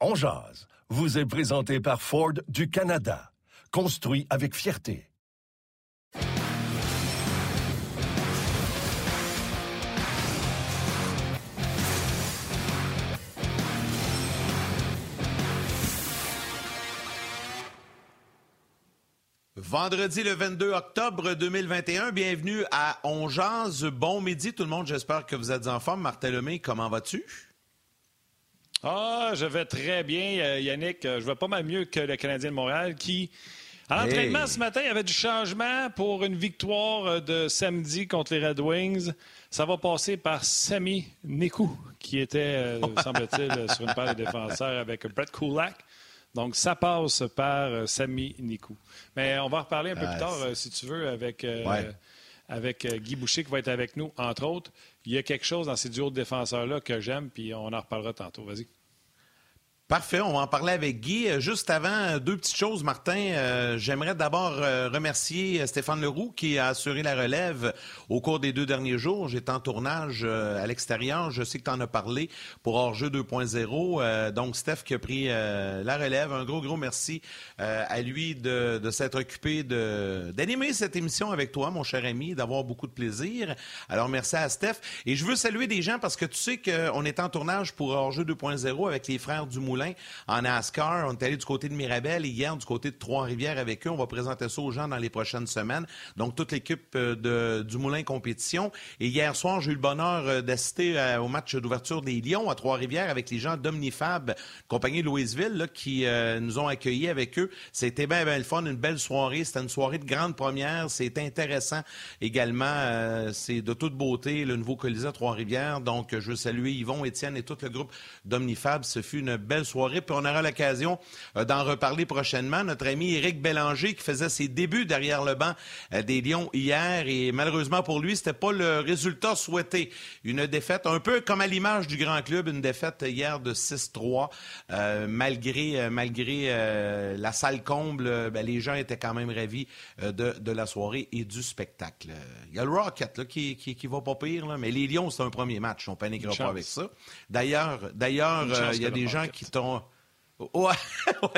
On jase vous est présenté par Ford du Canada. Construit avec fierté. Vendredi le 22 octobre 2021, bienvenue à On jase. Bon midi tout le monde, j'espère que vous êtes en forme. Martin Lemay, comment vas-tu? Ah, je vais très bien, Yannick. Je vais pas mal mieux que le Canadien de Montréal qui... À l'entraînement ce matin, il y avait du changement pour une victoire de samedi contre les Red Wings. Ça va passer par Sami Niku, qui était, semble-t-il, sur une paire de défenseurs avec Brett Kulak. Donc, ça passe par Sami Niku. Mais on va en reparler un peu plus tard, si tu veux, avec Guy Boucher qui va être avec nous, entre autres. Il y a quelque chose dans ces duos de défenseurs-là que j'aime, puis on en reparlera tantôt. Vas-y. Parfait, on va en parler avec Guy. Juste avant, deux petites choses, Martin. J'aimerais d'abord remercier Stéphane Leroux qui a assuré la relève au cours des 2 derniers jours. J'étais en tournage à l'extérieur. Je sais que tu en as parlé pour Hors-jeu 2.0. Donc, Steph qui a pris la relève. Un gros merci à lui de s'être occupé d'animer cette émission avec toi, mon cher ami, d'avoir beaucoup de plaisir. Alors, merci à Steph. Et je veux saluer des gens parce que tu sais qu'on est en tournage pour Hors-jeu 2.0 avec les frères du Moulin en NASCAR. On est allé du côté de Mirabel et hier du côté de Trois-Rivières avec eux. On va présenter ça aux gens dans les prochaines semaines. Donc, toute l'équipe du Moulin Compétition. Et hier soir, j'ai eu le bonheur d'assister au match d'ouverture des Lions à Trois-Rivières avec les gens d'Omnifab, compagnie de Louisville, là, qui nous ont accueillis avec eux. C'était bien, bien le fun, une belle soirée. C'était une soirée de grande première. C'est intéressant également. C'est de toute beauté, le nouveau Colisée à Trois-Rivières. Donc, je veux saluer Yvon, Étienne et tout le groupe d'Omnifab. Ce fut une belle soirée, puis on aura l'occasion d'en reparler prochainement. Notre ami Éric Bélanger qui faisait ses débuts derrière le banc des Lions hier et malheureusement pour lui, c'était pas le résultat souhaité. Une défaite, un peu comme à l'image du grand club, une défaite hier de 6-3. Malgré la salle comble, les gens étaient quand même ravis de la soirée et du spectacle. Il y a le Rocket là, qui va pas pire, là, mais les Lions, c'est un premier match. On paniquera pas avec ça. D'ailleurs, il y a des gens qui t'ont... Ouais,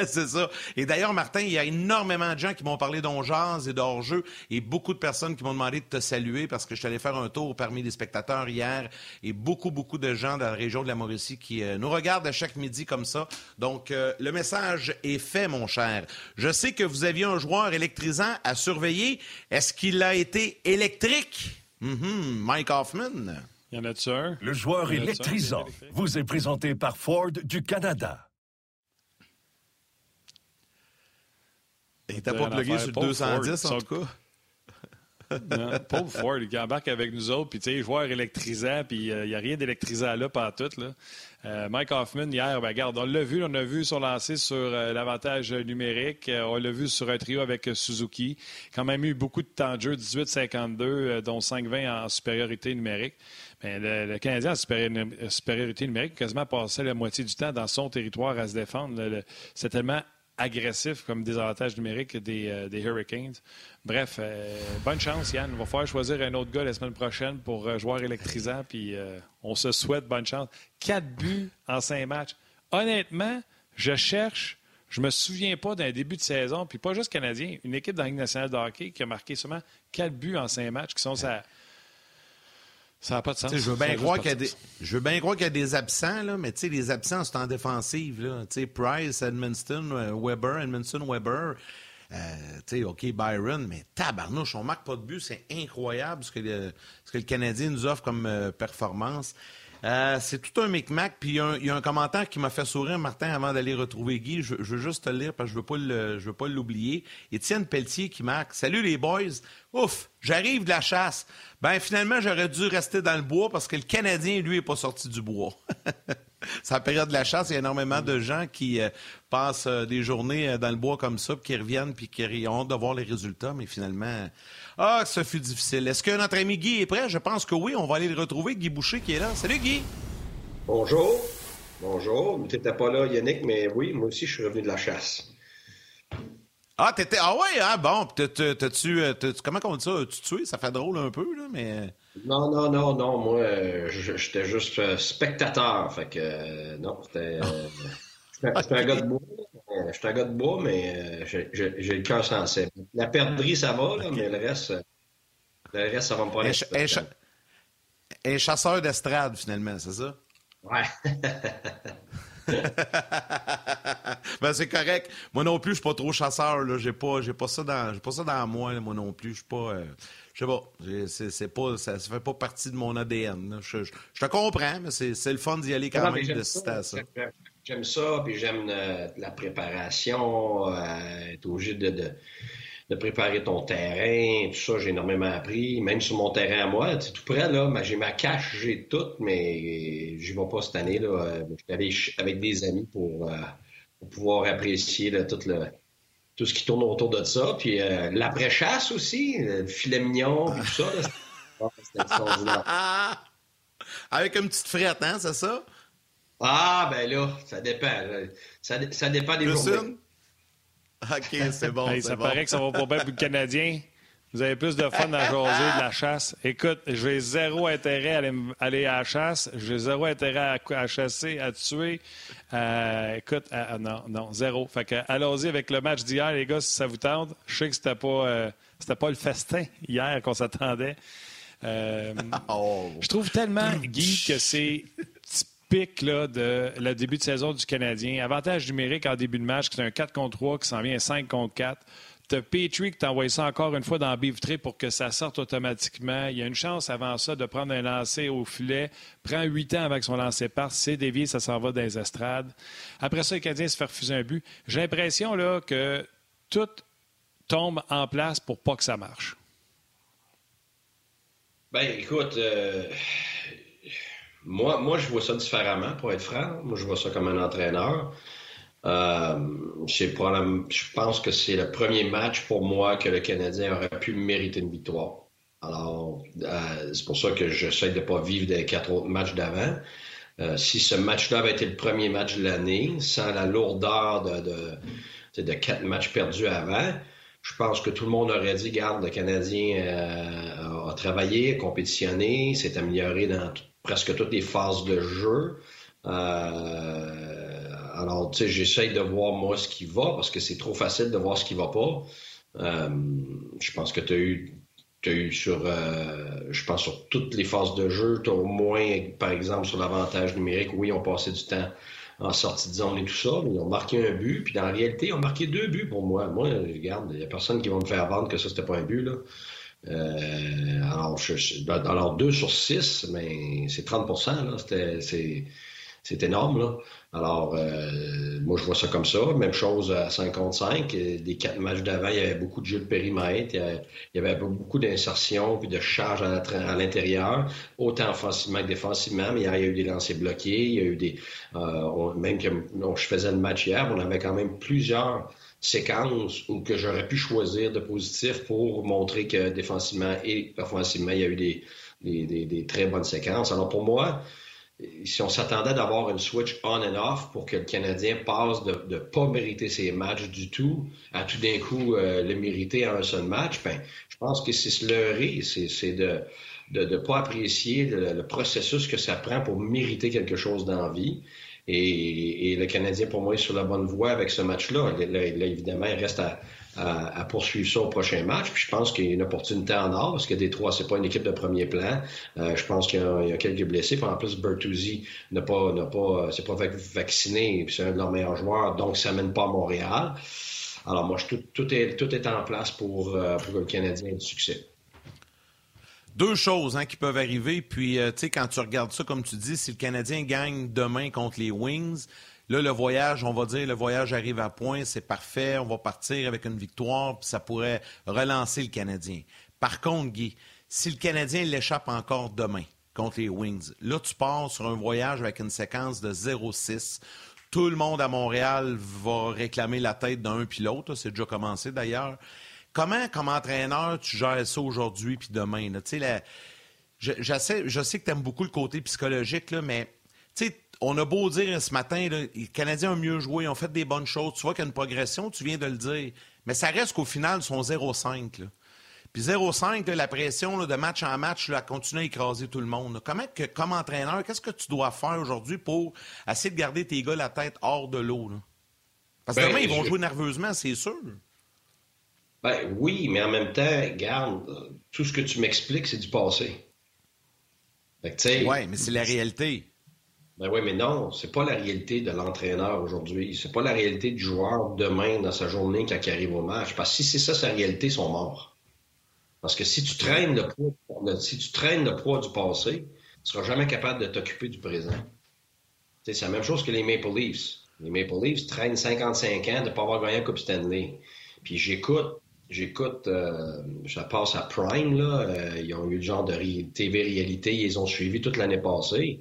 c'est ça. Et d'ailleurs, Martin, il y a énormément de gens qui m'ont parlé d'On jase et d'Hors-jeu et beaucoup de personnes qui m'ont demandé de te saluer parce que je suis allé faire un tour parmi les spectateurs hier et beaucoup de gens dans la région de la Mauricie qui nous regardent à chaque midi comme ça. Donc, le message est fait, mon cher. Je sais que vous aviez un joueur électrisant à surveiller. Est-ce qu'il a été électrique? Mike Hoffman. Il y en a-tu un? Le joueur électrisant vous est présenté par Ford du Canada. Il n'était pas plugué sur le 210, Ford, en tout cas. Non, pauvre Ford, il embarque avec nous autres, puis tu sais, joueur électrisant, puis il n'y a rien d'électrisant là, pas à tout. Là. Mike Hoffman, hier, regarde, on a vu son lancer sur l'avantage numérique, on l'a vu sur un trio avec Suzuki, quand même eu beaucoup de temps de jeu, 18-52, dont 5-20 en supériorité numérique. Mais le Canadien en supériorité numérique quasiment passait la moitié du temps dans son territoire à se défendre. C'est tellement agressif comme désavantage numérique des Hurricanes. Bref, bonne chance, Yann. On va falloir choisir un autre gars la semaine prochaine pour joueur électrisant, puis on se souhaite bonne chance. 4 buts en 5 matchs. Honnêtement, je me souviens pas d'un début de saison, puis pas juste Canadien, une équipe dans la Ligue nationale de hockey qui a marqué seulement 4 buts en 5 matchs, qui sont sa... Ça n'a pas de sens. Je veux bien croire qu'il y a des absents, là, mais les absents, c'est en défensive. Là. Price, Edmondson, Weber. OK, Byron, mais tabarnouche, on ne marque pas de but. C'est incroyable ce que le Canadien nous offre comme performance. C'est tout un micmac. Puis il y a un commentaire qui m'a fait sourire, Martin, avant d'aller retrouver Guy. Je veux juste te lire parce que je veux pas l'oublier. Étienne Pelletier qui marque. Salut les boys. Ouf, j'arrive de la chasse. Ben finalement, j'aurais dû rester dans le bois parce que le Canadien, lui, n'est pas sorti du bois. la période de la chasse, il y a énormément de gens qui passent des journées dans le bois comme ça, puis qui reviennent, puis qui ont hâte de voir les résultats, mais finalement... Ah, ça fut difficile. Est-ce que notre ami Guy est prêt? Je pense que oui. On va aller le retrouver, Guy Boucher, qui est là. Salut, Guy! Bonjour. Bonjour. Tu n'étais pas là, Yannick, mais oui, moi aussi, je suis revenu de la chasse. Ah, t'étais... Ah oui, hein, bon, t'as-tu... Comment on dit ça? As-tu tué? Ça fait drôle un peu, là, mais... Non. Moi, j'étais juste spectateur. Fait que, non, c'était... J'étais un gars de bois. J'étais un gars de bois, mais j'ai le cœur sensé. La perdrix, ça va, là, mais le reste, ça va me prendre... Un chasseur d'estrade, finalement, c'est ça? Ouais. Ben c'est correct. Moi non plus, je suis pas trop chasseur là. J'ai pas ça dans moi là, moi non plus. Je suis pas, je sais pas. C'est pas, ça fait pas partie de mon ADN. Je te comprends, mais c'est le fun d'y aller quand même. J'aime ça, puis j'aime la préparation. Être obligé de préparer ton terrain, tout ça, j'ai énormément appris. Même sur mon terrain à moi, c'est tout près, là, j'ai ma cache, j'ai tout, mais j'y vais pas cette année, là. J'étais avec des amis pour pouvoir apprécier là, tout ce qui tourne autour de ça. Puis l'après-chasse aussi, le filet mignon, puis tout ça, là, c'était extraordinaire. Avec une petite frette, hein, c'est ça? Ah, ben là, ça dépend. Ça dépend des journées. OK, c'est bon. Hey, ça paraît que ça va pas bien pour le Canadien. Vous avez plus de fun à jaser de la chasse. Écoute, j'ai zéro intérêt à aller à la chasse. J'ai zéro intérêt à chasser, à tuer. Non, zéro. Fait que allons-y avec le match d'hier, les gars, si ça vous tente. Je sais que c'était pas le festin hier qu'on s'attendait. Je trouve tellement, Guy, que c'est... pic là, de la début de saison du Canadien. Avantage numérique en début de match, qui est un 4-3, qui s'en vient un 5-4. T'as Petry qui t'envoie ça encore une fois dans la bivitrée pour que ça sorte automatiquement. Il y a une chance avant ça de prendre un lancer au filet. Prend 8 ans avec son lancer part. C'est dévié, ça s'en va dans les estrades. Après ça, le Canadien se fait refuser un but. J'ai l'impression là, que tout tombe en place pour pas que ça marche. Bien, écoute... Moi, je vois ça différemment, pour être franc. Moi, je vois ça comme un entraîneur. Je pense que c'est le premier match pour moi que le Canadien aurait pu mériter une victoire. Alors, c'est pour ça que j'essaie de ne pas vivre des 4 autres matchs d'avant. Si ce match-là avait été le premier match de l'année, sans la lourdeur de 4 matchs perdus avant, je pense que tout le monde aurait dit, garde, le Canadien a travaillé, a compétitionné, s'est amélioré dans presque toutes les phases de jeu. Alors, tu sais, j'essaye de voir, moi, ce qui va, parce que c'est trop facile de voir ce qui va pas. Je pense que tu as eu sur... je pense sur toutes les phases de jeu, tu as au moins, par exemple, sur l'avantage numérique, oui, on passait du temps en sortie de zone et tout ça, mais ils ont marqué un but, puis dans la réalité, ils ont marqué 2 buts pour moi. Moi, regarde, il n'y a personne qui va me faire vendre que ça, c'était pas un but, là. Alors 2 sur 6, mais c'est 30%, là, c'est énorme, là. Alors, moi, je vois ça comme ça. Même chose à 55. Des 4 matchs d'avant, il y avait beaucoup de jeux de périmètre, il y avait beaucoup d'insertion puis de charges à l'intérieur, autant offensivement que défensivement. Mais hier, il y a eu des lancers bloqués, il y a eu des... même que je faisais le match hier, on avait quand même plusieurs séquences où que j'aurais pu choisir de positif pour montrer que défensivement et offensivement, il y a eu des très bonnes séquences. Alors pour moi, si on s'attendait d'avoir une switch on and off pour que le Canadien passe de ne pas mériter ses matchs du tout à tout d'un coup le mériter en un seul match, ben je pense que c'est se leurrer, c'est de pas apprécier le processus que ça prend pour mériter quelque chose dans la vie. Et le Canadien, pour moi, est sur la bonne voie avec ce match-là. Là, évidemment, il reste à poursuivre ça au prochain match. Puis je pense qu'il y a une opportunité en or, parce que Détroit, c'est pas une équipe de premier plan. Je pense qu'il y a quelques blessés. Puis en plus, Bertuzzi c'est pas vacciné. Puis c'est un de leurs meilleurs joueurs, donc ça mène pas à Montréal. Alors moi, tout est en place pour que le Canadien ait du succès. 2 choses qui peuvent arriver, puis tu sais, quand tu regardes ça, comme tu dis, si le Canadien gagne demain contre les Wings, là, le voyage, on va dire, le voyage arrive à point, c'est parfait, on va partir avec une victoire, puis ça pourrait relancer le Canadien. Par contre, Guy, si le Canadien l'échappe encore demain, contre les Wings. Là, tu pars sur un voyage avec une séquence de 0-6. Tout le monde à Montréal va réclamer la tête d'un puis l'autre. C'est déjà commencé, d'ailleurs. Comment, comme entraîneur, tu gères ça aujourd'hui puis demain? Là? Je sais que tu aimes beaucoup le côté psychologique, là, mais on a beau dire ce matin, là, les Canadiens ont mieux joué, ils ont fait des bonnes choses. Tu vois qu'il y a une progression, tu viens de le dire. Mais ça reste qu'au final, ils sont 0-5. Là. Puis 0-5, là, la pression là, de match en match, là, continue à écraser tout le monde. Là. Comment, comme entraîneur, qu'est-ce que tu dois faire aujourd'hui pour essayer de garder tes gars la tête hors de l'eau? Là? Parce que demain, ils vont jouer nerveusement, c'est sûr. Ben oui, mais en même temps, regarde, tout ce que tu m'expliques, c'est du passé. Oui, mais c'est la réalité. Ben oui, mais non, c'est pas la réalité de l'entraîneur aujourd'hui. C'est pas la réalité du joueur demain dans sa journée quand il arrive au match. Parce que si c'est ça sa réalité, ils sont morts. Parce que si tu traînes le poids du passé, tu seras jamais capable de t'occuper du présent. T'sais, c'est la même chose que les Maple Leafs. Les Maple Leafs traînent 55 ans de ne pas avoir gagné la Coupe Stanley. Puis j'écoute, ça passe à Prime, là. Ils ont eu le genre de TV-réalité, ils les ont suivis toute l'année passée.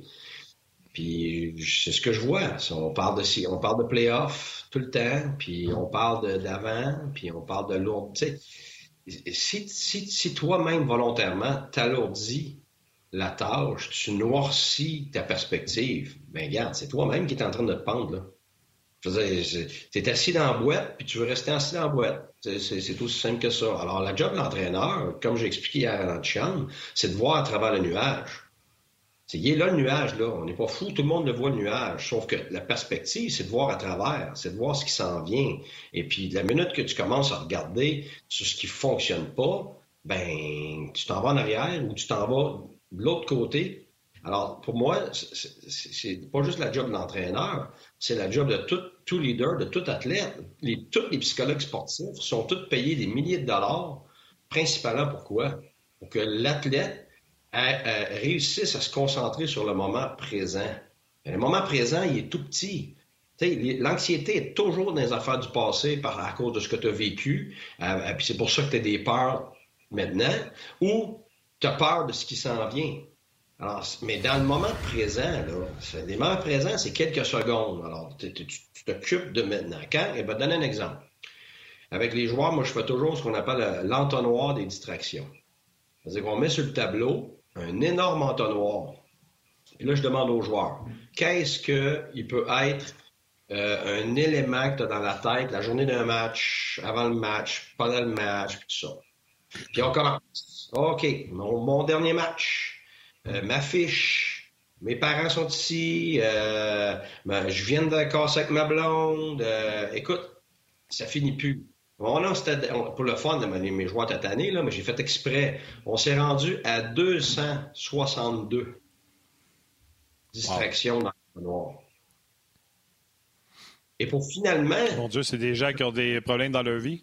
Puis c'est ce que je vois. On parle de play-off tout le temps, puis on parle d'avant, puis on parle de lourd. Si toi-même, volontairement, t'alourdis la tâche, tu noircis ta perspective, bien, regarde, c'est toi-même qui est en train de te pendre, là. Je veux dire, t'es assis dans la boîte, puis tu veux rester assis dans la boîte. C'est aussi simple que ça. Alors, la job de l'entraîneur, comme j'ai expliqué hier à notre chambre, c'est de voir à travers le nuage. Il est là, le nuage, là. On n'est pas fou, tout le monde le voit, le nuage. Sauf que la perspective, c'est de voir à travers, c'est de voir ce qui s'en vient. Et puis, la minute que tu commences à regarder sur ce qui ne fonctionne pas, ben tu t'en vas en arrière ou tu t'en vas de l'autre côté. Alors, pour moi, c'est pas juste la job de l'entraîneur, c'est la job de tout leader, de tout athlète. Tous les psychologues sportifs sont tous payés des milliers de dollars, principalement pourquoi? Pour que l'athlète réussissent à se concentrer sur le moment présent. Le moment présent, il est tout petit. T'sais, l'anxiété est toujours dans les affaires du passé à cause de ce que tu as vécu, puis c'est pour ça que tu as des peurs maintenant, ou tu as peur de ce qui s'en vient. Alors, mais dans le moment présent, là, les moments présents, c'est quelques secondes. Alors, tu t'occupes de maintenant. Quand? Eh bien, donne un exemple. Avec les joueurs, moi, je fais toujours ce qu'on appelle l'entonnoir des distractions. C'est-à-dire qu'on met sur le tableau un énorme entonnoir. Et là, je demande aux joueurs, qu'est-ce qu'il peut être un élément que tu as dans la tête la journée d'un match, avant le match, pendant le match, puis tout ça. Puis on commence. OK, mon dernier match, ma fiche, mes parents sont ici, je viens de casser avec ma blonde. Écoute, ça finit plus. Bon, là, pour le fun, mes joueurs tatanés, là, mais j'ai fait exprès. On s'est rendu à 262 distractions dans le noir. Et pour finalement... Mon Dieu, c'est des gens qui ont des problèmes dans leur vie?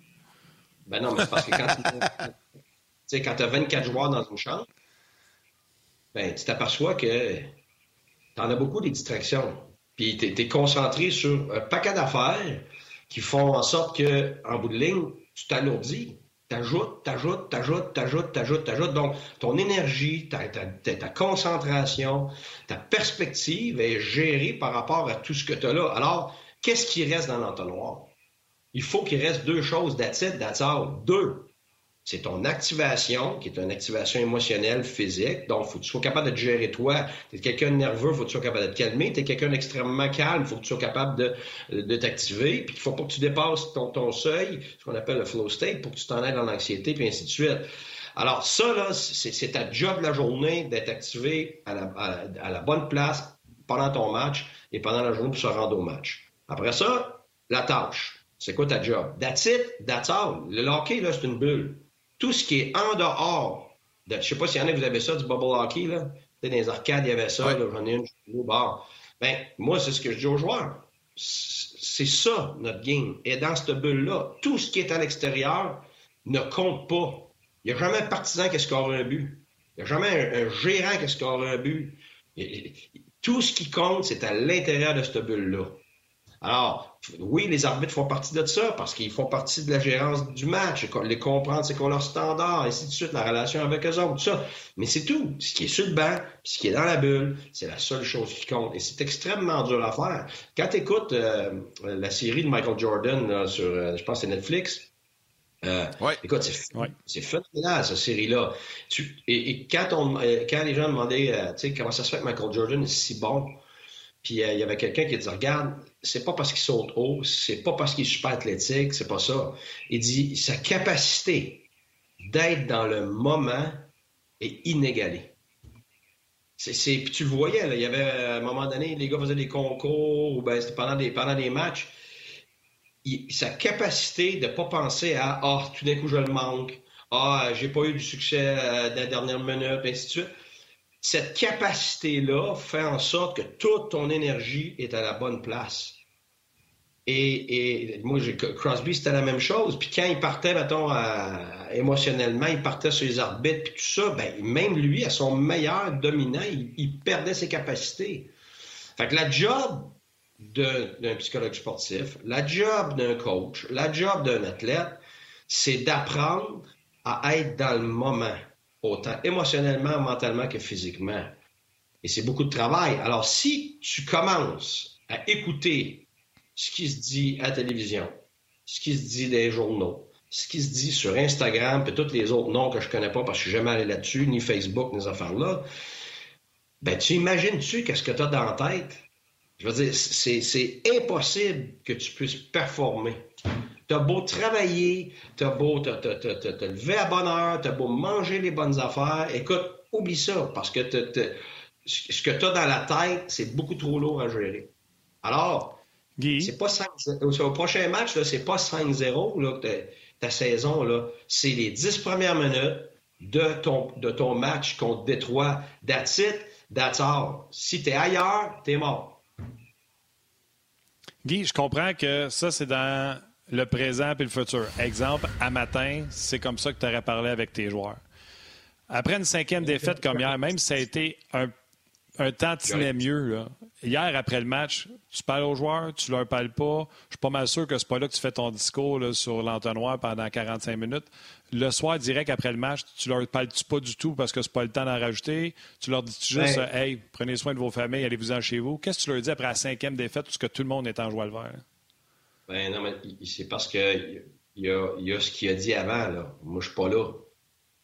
Ben non, mais c'est parce que quand tu as 24 joueurs dans une chambre, ben, tu t'aperçois que t'en as beaucoup des distractions. Puis t'es concentré sur un paquet d'affaires qui font en sorte que, en bout de ligne, tu t'alourdis, t'ajoutes. Donc, ton énergie, ta concentration, ta perspective est gérée par rapport à tout ce que tu as là. Alors, qu'est-ce qui reste dans l'entonnoir? Il faut qu'il reste deux choses, that's all. C'est ton activation, qui est une activation émotionnelle, physique. Donc, il faut que tu sois capable de te gérer toi. Tu es quelqu'un de nerveux, il faut que tu sois capable de te calmer. Tu es quelqu'un d'extrêmement calme, il faut que tu sois capable de t'activer. Puis, il ne faut pas que tu dépasses ton seuil, ce qu'on appelle le flow state, pour que tu t'en ailles dans l'anxiété, puis ainsi de suite. Alors, ça, là, c'est ta job de la journée d'être activé à la bonne place pendant ton match et pendant la journée pour se rendre au match. Après ça, la tâche. C'est quoi ta job? That's it, that's all. Le hockey, là, c'est une bulle. Tout ce qui est en dehors, je ne sais pas s'il y en a, vous avez ça, du bubble hockey, là. Dans les arcades, il y avait ça, ouais. Là, j'en ai une, je suis au bord. Bien, moi, c'est ce que je dis aux joueurs. C'est ça, notre game. Et dans cette bulle-là, tout ce qui est à l'extérieur ne compte pas. Il n'y a jamais un partisan qui score un but. Il n'y a jamais un gérant qui score un but. Tout ce qui compte, c'est à l'intérieur de cette bulle-là. Alors, oui, les arbitres font partie de ça parce qu'ils font partie de la gérance du match. Les comprendre, c'est qu'on leur standard, ainsi de suite, la relation avec eux autres, tout ça. Mais c'est tout. Ce qui est sur le banc, ce qui est dans la bulle, c'est la seule chose qui compte. Et c'est extrêmement dur à faire. Quand tu écoutes la série de Michael Jordan là, sur, je pense, c'est Netflix... Écoute, c'est phénoménal, cette série-là. Et quand les gens demandaient comment ça se fait que Michael Jordan est si bon, puis il y avait quelqu'un qui disait « Regarde, c'est pas parce qu'il saute haut, c'est pas parce qu'il est super athlétique, c'est pas ça. » Il dit « Sa capacité d'être dans le moment est inégalée. » Puis tu le voyais, là, il y avait à un moment donné, les gars faisaient des concours, ou bien c'était pendant des matchs. Sa capacité de ne pas penser à « Ah, tout d'un coup, je le manque. Ah, j'ai pas eu du succès dans la dernière minute, ainsi de suite. » Cette capacité-là fait en sorte que toute ton énergie est à la bonne place. Et moi, Crosby, c'était la même chose. Puis quand il partait, mettons, émotionnellement, il partait sur les arbitres, puis tout ça, bien, même lui, à son meilleur dominant, il perdait ses capacités. Fait que la job d'un psychologue sportif, la job d'un coach, la job d'un athlète, c'est d'apprendre à être dans le moment, autant émotionnellement, mentalement que physiquement. Et c'est beaucoup de travail. Alors, si tu commences à écouter ce qui se dit à la télévision, ce qui se dit dans les journaux, ce qui se dit sur Instagram, puis tous les autres noms que je connais pas parce que je suis jamais allé là-dessus, ni Facebook, ni ces affaires-là, ben tu imagines-tu qu'est-ce que tu as dans la tête? Je veux dire, c'est impossible que tu puisses performer. T'as beau travailler, t'as beau te lever à bonne heure, t'as beau manger les bonnes affaires. Écoute, oublie ça, parce que ce que t'as dans la tête, c'est beaucoup trop lourd à gérer. Alors, Guy, c'est pas 5-0. Au prochain match, là, c'est pas 5-0 là, ta saison, là. C'est les 10 premières minutes de ton match contre Détroit. That's it, that's all. Si t'es ailleurs, t'es mort. Guy, je comprends que ça, c'est dans le présent et le futur. Exemple, à matin, c'est comme ça que tu aurais parlé avec tes joueurs. Après une cinquième défaite comme hier, même si ça a été un tantinet mieux, là. Hier, après le match, tu parles aux joueurs, tu leur parles pas. Je suis pas mal sûr que c'est pas là que tu fais ton discours là, sur l'entonnoir pendant 45 minutes. Le soir, direct après le match, tu leur parles-tu pas du tout parce que c'est pas le temps d'en rajouter? Tu leur dis-tu juste « Hey, prenez soin de vos familles, allez-vous-en chez vous ». Qu'est-ce que tu leur dis après la cinquième défaite parce que tout le monde est en joie le vert? Ben non, mais c'est parce que il y a ce qu'il a dit avant, là. Moi, je suis pas là.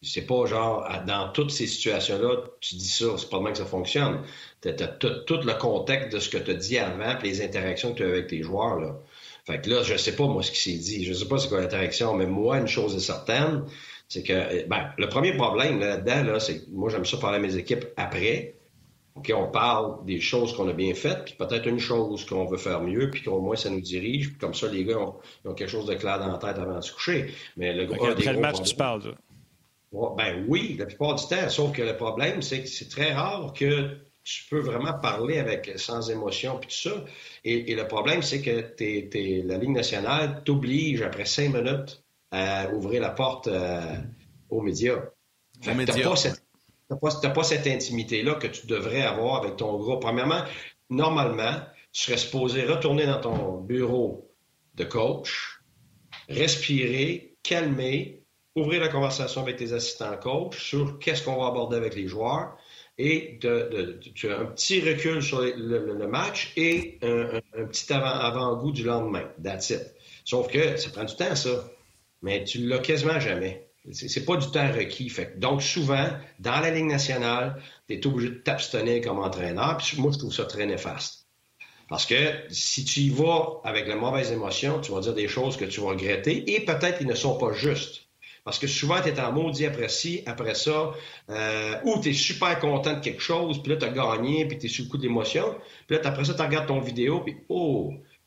C'est pas genre, dans toutes ces situations-là, tu dis ça, c'est pas de même que ça fonctionne. T'as tout le contexte de ce que tu as dit avant puis les interactions que tu as avec tes joueurs, là. Fait que là, je sais pas, moi, ce qui s'est dit. Je sais pas c'est quoi l'interaction, mais moi, une chose est certaine, c'est que, le premier problème là-dedans, là, c'est que moi, j'aime ça parler à mes équipes après. OK, on parle des choses qu'on a bien faites, puis peut-être une chose qu'on veut faire mieux, puis qu'au moins, ça nous dirige, puis comme ça, les gars, ils ont quelque chose de clair dans la tête avant de se coucher. Mais le gros... Après le match, tu parles, là. Ben oui, la plupart du temps, sauf que le problème, c'est que c'est très rare que tu peux vraiment parler sans émotion puis tout ça. Et le problème, c'est que la Ligue nationale t'oblige, après 5 minutes, à ouvrir la porte aux médias. Fait que t'as pas cette intimité-là que tu devrais avoir avec ton groupe. Premièrement, normalement, tu serais supposé retourner dans ton bureau de coach, respirer, calmer, ouvrir la conversation avec tes assistants coach sur qu'est-ce qu'on va aborder avec les joueurs et tu as un petit recul sur le match et un petit avant-goût du lendemain. That's it. Sauf que ça prend du temps, ça. Mais tu l'as quasiment jamais. C'est pas du temps requis. Fait que, donc, souvent, dans la Ligue nationale, tu es obligé de t'abstenir comme entraîneur. Puis moi, je trouve ça très néfaste. Parce que si tu y vas avec la mauvaise émotion, tu vas dire des choses que tu vas regretter et peut-être qu'ils ne sont pas justes. Parce que souvent, tu es en maudit après ci, après ça, ou tu es super content de quelque chose, puis là, tu as gagné, puis tu es sous le coup de l'émotion. Puis là, après ça, tu regardes ton vidéo, puis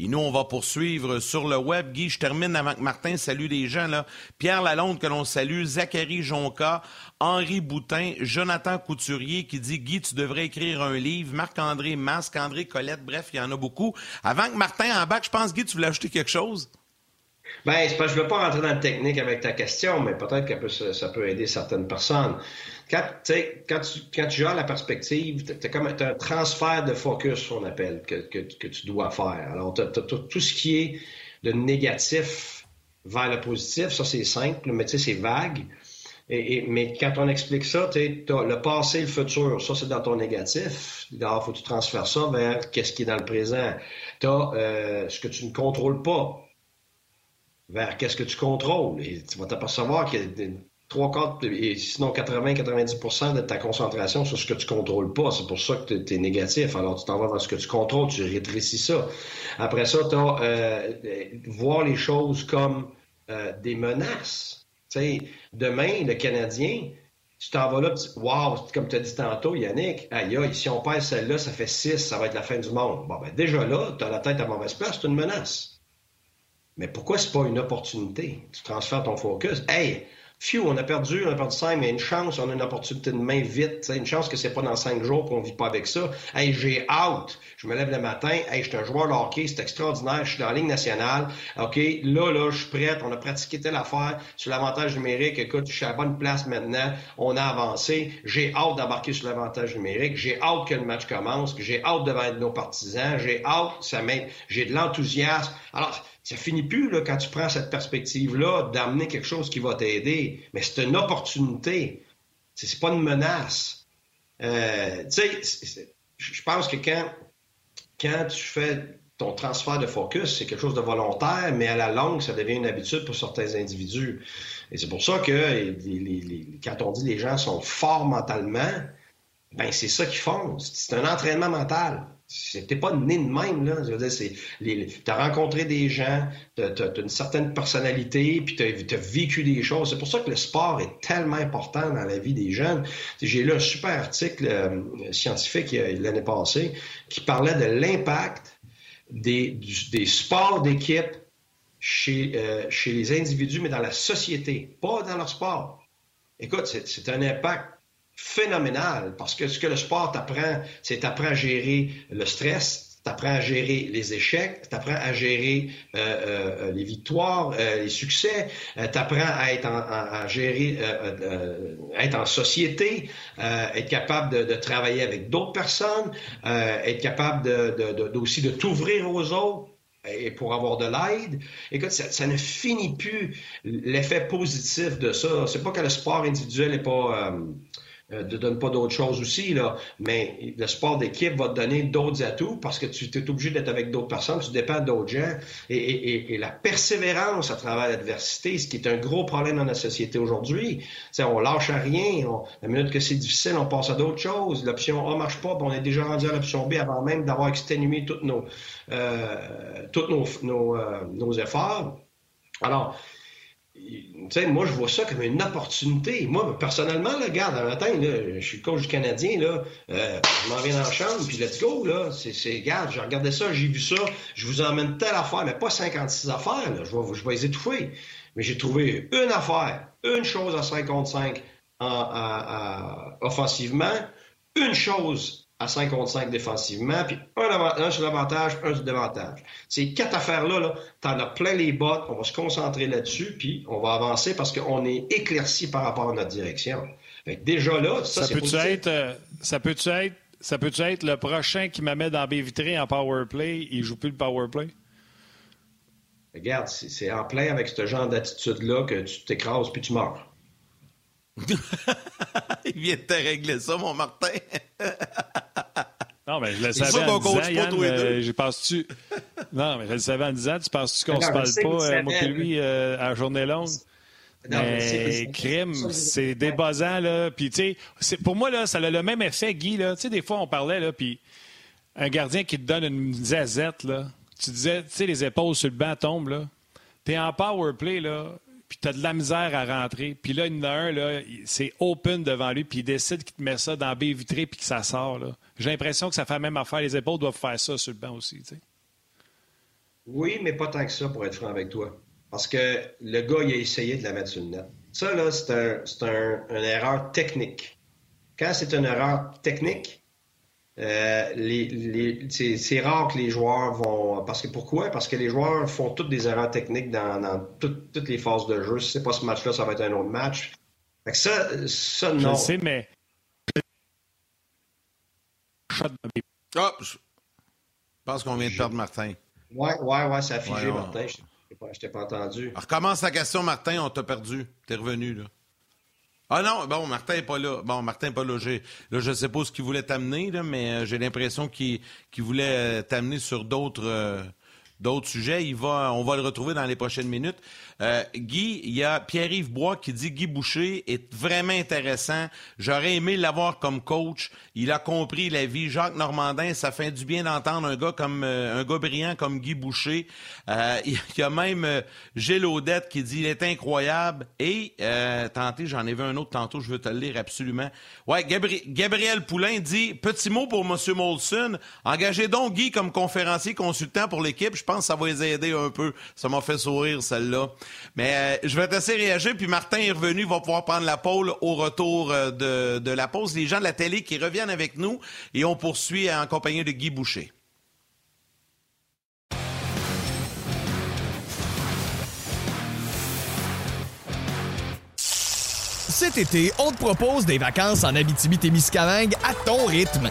Puis nous, on va poursuivre sur le web. Guy, je termine avant que Martin salue les gens, là. Pierre Lalonde, que l'on salue, Zachary Jonca, Henri Boutin, Jonathan Couturier, qui dit « Guy, tu devrais écrire un livre », Marc-André Masque, André Colette, bref, il y en a beaucoup. Avant que Martin embarque, je pense, Guy, tu voulais ajouter quelque chose? Bien, c'est parce que je ne veux pas rentrer dans le technique avec ta question, mais peut-être que ça peut aider certaines personnes. Quand tu gères la perspective, tu as un transfert de focus, on appelle, que tu dois faire. Alors, t'as tout ce qui est de négatif vers le positif, ça c'est simple, mais tu sais, c'est vague. Mais quand on explique ça, tu as le passé et le futur, ça c'est dans ton négatif. Alors, faut que tu transfères ça vers qu'est-ce qui est dans le présent. Tu as ce que tu ne contrôles pas vers qu'est-ce que tu contrôles. Et tu vas t'apercevoir que 3/4, sinon 80-90% de ta concentration sur ce que tu contrôles pas. C'est pour ça que tu es négatif. Alors, tu t'en vas vers ce que tu contrôles, tu rétrécis ça. Après ça, tu as voir les choses comme des menaces. T'sais, demain, le Canadien, tu t'en vas là, wow, comme tu as dit tantôt, Yannick, aïe, aïe, si on perd celle-là, ça fait 6, ça va être la fin du monde. Bon, ben déjà là, tu as la tête à mauvaise place, c'est une menace. Mais pourquoi c'est pas une opportunité? Tu transfères ton focus. Hey, phew, on a perdu 5, mais une chance, on a une opportunité de main vite. T'sais, une chance que c'est pas dans 5 jours qu'on vit pas avec ça. Hey, j'ai hâte. Je me lève le matin. Hey, je suis un joueur de hockey. C'est extraordinaire. Je suis dans la Ligue nationale. OK, là, je suis prête. On a pratiqué telle affaire sur l'avantage numérique. Écoute, je suis à la bonne place maintenant. On a avancé. J'ai hâte d'embarquer sur l'avantage numérique. J'ai hâte que le match commence. J'ai hâte devant nos partisans. J'ai hâte. Ça m'aide. J'ai de l'enthousiasme. Alors, ça finit plus là, quand tu prends cette perspective-là d'amener quelque chose qui va t'aider. Mais c'est une opportunité. C'est pas une menace. Tu sais, je pense que quand tu fais ton transfert de focus, c'est quelque chose de volontaire, mais à la longue, ça devient une habitude pour certains individus. Et c'est pour ça que quand on dit les gens sont forts mentalement, ben c'est ça qu'ils font. C'est un entraînement mental. T'es pas né de même, là. Je veux dire, t'as rencontré des gens, t'as une certaine personnalité, puis t'as vécu des choses. C'est pour ça que le sport est tellement important dans la vie des jeunes. J'ai lu un super article scientifique l'année passée qui parlait de l'impact des sports d'équipe chez les individus, mais dans la société, pas dans leur sport. Écoute, c'est un impact phénoménal, parce que ce que le sport t'apprend, c'est t'apprends à gérer le stress, t'apprends à gérer les échecs, t'apprends à gérer les victoires, les succès, t'apprends à être être en société, être capable de travailler avec d'autres personnes, être capable aussi de t'ouvrir aux autres et pour avoir de l'aide. Écoute, ça ne finit plus l'effet positif de ça. C'est pas que le sport individuel n'est pas... ne donne pas d'autres choses aussi, là, mais le sport d'équipe va te donner d'autres atouts parce que tu es obligé d'être avec d'autres personnes, tu dépends d'autres gens. Et la persévérance à travers l'adversité, ce qui est un gros problème dans la société aujourd'hui, c'est on lâche à rien, la minute que c'est difficile, on passe à d'autres choses. L'option A marche pas, ben on est déjà rendu à l'option B avant même d'avoir exténué tous nos efforts. Alors, tu sais, moi, je vois ça comme une opportunité. Moi, personnellement, là, regarde, le matin, là, je suis coach du Canadien, là, je m'en viens dans la chambre, puis let's go, là. Regarde, j'ai regardé ça, j'ai vu ça, je vous emmène telle affaire, mais pas 56 affaires, là. Je vais les étouffer. Mais j'ai trouvé une affaire, une chose à 5 contre 5 offensivement, une chose à 5 contre 5 défensivement, puis un sur l'avantage, un sur le désavantage. Ces 4 affaires-là, là, t'en as plein les bottes, on va se concentrer là-dessus, puis on va avancer parce qu'on est éclairci par rapport à notre direction. Fait que déjà là, ça c'est positif. Ça peut-tu être le prochain qui m'amène dans baie vitrée en powerplay, il joue plus le powerplay? Regarde, c'est en plein avec ce genre d'attitude-là que tu t'écrases puis tu meurs. Il vient de te régler ça, mon Martin. Non, mais je le savais en disant, tu penses-tu qu'on se parle pas, moi et lui, à la journée longue? Non, mais crime, c'est débasant, là. Puis, tu sais, pour moi, là, ça a le même effet, Guy, là. Tu sais, des fois, on parlait, là, puis un gardien qui te donne une zazette, là. Tu disais, tu sais, les épaules sur le banc tombent, là. T'es en power play, là. Puis t'as de la misère à rentrer. Puis là, il y en a un, là, c'est open devant lui, puis il décide qu'il te met ça dans la baie vitrée puis que ça sort, là. J'ai l'impression que ça fait la même affaire. Les épaules doivent faire ça sur le banc aussi, tu sais. Oui, mais pas tant que ça, pour être franc avec toi. Parce que le gars, il a essayé de la mettre sur le net. Ça, là, c'est une erreur technique. Quand c'est une erreur technique, c'est rare que les joueurs vont... Pourquoi? Parce que les joueurs font toutes des erreurs techniques dans toutes les phases de jeu. Si c'est pas ce match-là, ça va être un autre match. Fait que ça non. Je sais, mais... Ah! Je pense qu'on vient de perdre Martin. Ouais, ça a figé, ouais, Martin. Je t'ai pas entendu. Alors, recommence la question, Martin, on t'a perdu. T'es revenu, là. Ah non, bon, Martin n'est pas là. Bon, Martin n'est pas là. Là, je sais pas ce qu'il voulait t'amener, là, mais j'ai l'impression qu'il voulait t'amener sur d'autres sujets. On va le retrouver dans les prochaines minutes. Guy, il y a Pierre-Yves Bois qui dit « Guy Boucher est vraiment intéressant. J'aurais aimé l'avoir comme coach. Il a compris la vie. Jacques Normandin, ça fait du bien d'entendre un gars brillant comme Guy Boucher. Il y a même Gilles Audette qui dit « Il est incroyable. » Et, j'en ai vu un autre tantôt, je veux te le lire absolument. Ouais, Gabriel Poulain dit « Petit mot pour M. Molson. Engagez donc Guy comme conférencier consultant pour l'équipe. Je pense que ça va les aider un peu. Ça m'a fait sourire, celle-là. » Mais je vais te laisser réagir, puis Martin est revenu, il va pouvoir prendre la pole au retour de la pause. Les gens de la télé qui reviennent avec nous, et on poursuit en compagnie de Guy Boucher. Cet été, on te propose des vacances en Abitibi-Témiscamingue à ton rythme.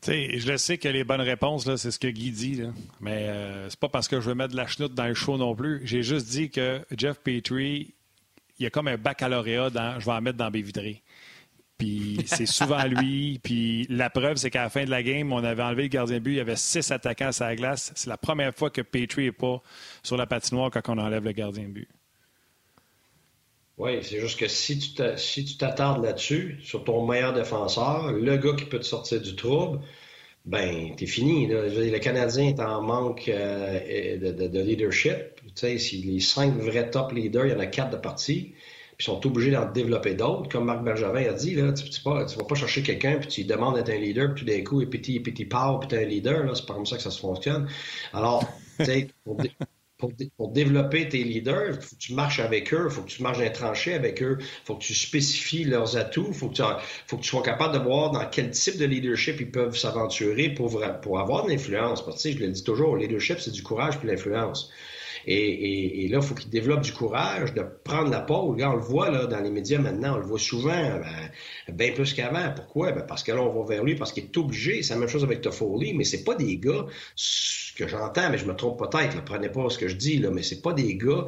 T'sais, je le sais que les bonnes réponses, là, c'est ce que Guy dit, là. Mais c'est pas parce que je veux mettre de la chenoute dans le show non plus. J'ai juste dit que Jeff Petry, il y a comme un baccalauréat dans « je vais en mettre dans mes vitrées ». Puis c'est souvent lui. Puis la preuve, c'est qu'à la fin de la game, on avait enlevé le gardien de but. Il y avait 6 attaquants à la glace. C'est la première fois que Petry n'est pas sur la patinoire quand on enlève le gardien de but. Oui, c'est juste que si tu t'attardes là-dessus, sur ton meilleur défenseur, le gars qui peut te sortir du trouble, ben t'es fini. Là. Le Canadien est en manque de leadership. Tu sais, si les 5 vrais top leaders, il y en a 4 de partie, puis sont obligés d'en développer d'autres. Comme Marc Bergevin a dit, là, tu vas pas chercher quelqu'un, puis tu lui demandes d'être un leader, puis tout d'un coup, et puis t'y pars, puis t'es un leader. Là, c'est pas comme ça que ça se fonctionne. Alors, tu sais... Pour développer tes leaders, faut que tu marches avec eux, faut que tu marches dans les tranchées avec eux, faut que tu spécifies leurs atouts, faut que tu sois capable de voir dans quel type de leadership ils peuvent s'aventurer pour avoir de l'influence. Parce que je le dis toujours, le leadership, c'est du courage puis l'influence. Et là, il faut qu'ils développent du courage de prendre la pole. Là, on le voit là, dans les médias maintenant, on le voit souvent, bien plus qu'avant. Pourquoi? Ben parce que là, on va vers lui, parce qu'il est obligé. C'est la même chose avec Toffoli, mais c'est pas des gars, ce que j'entends, mais je me trompe peut-être, là, prenez pas ce que je dis, là, mais c'est pas des gars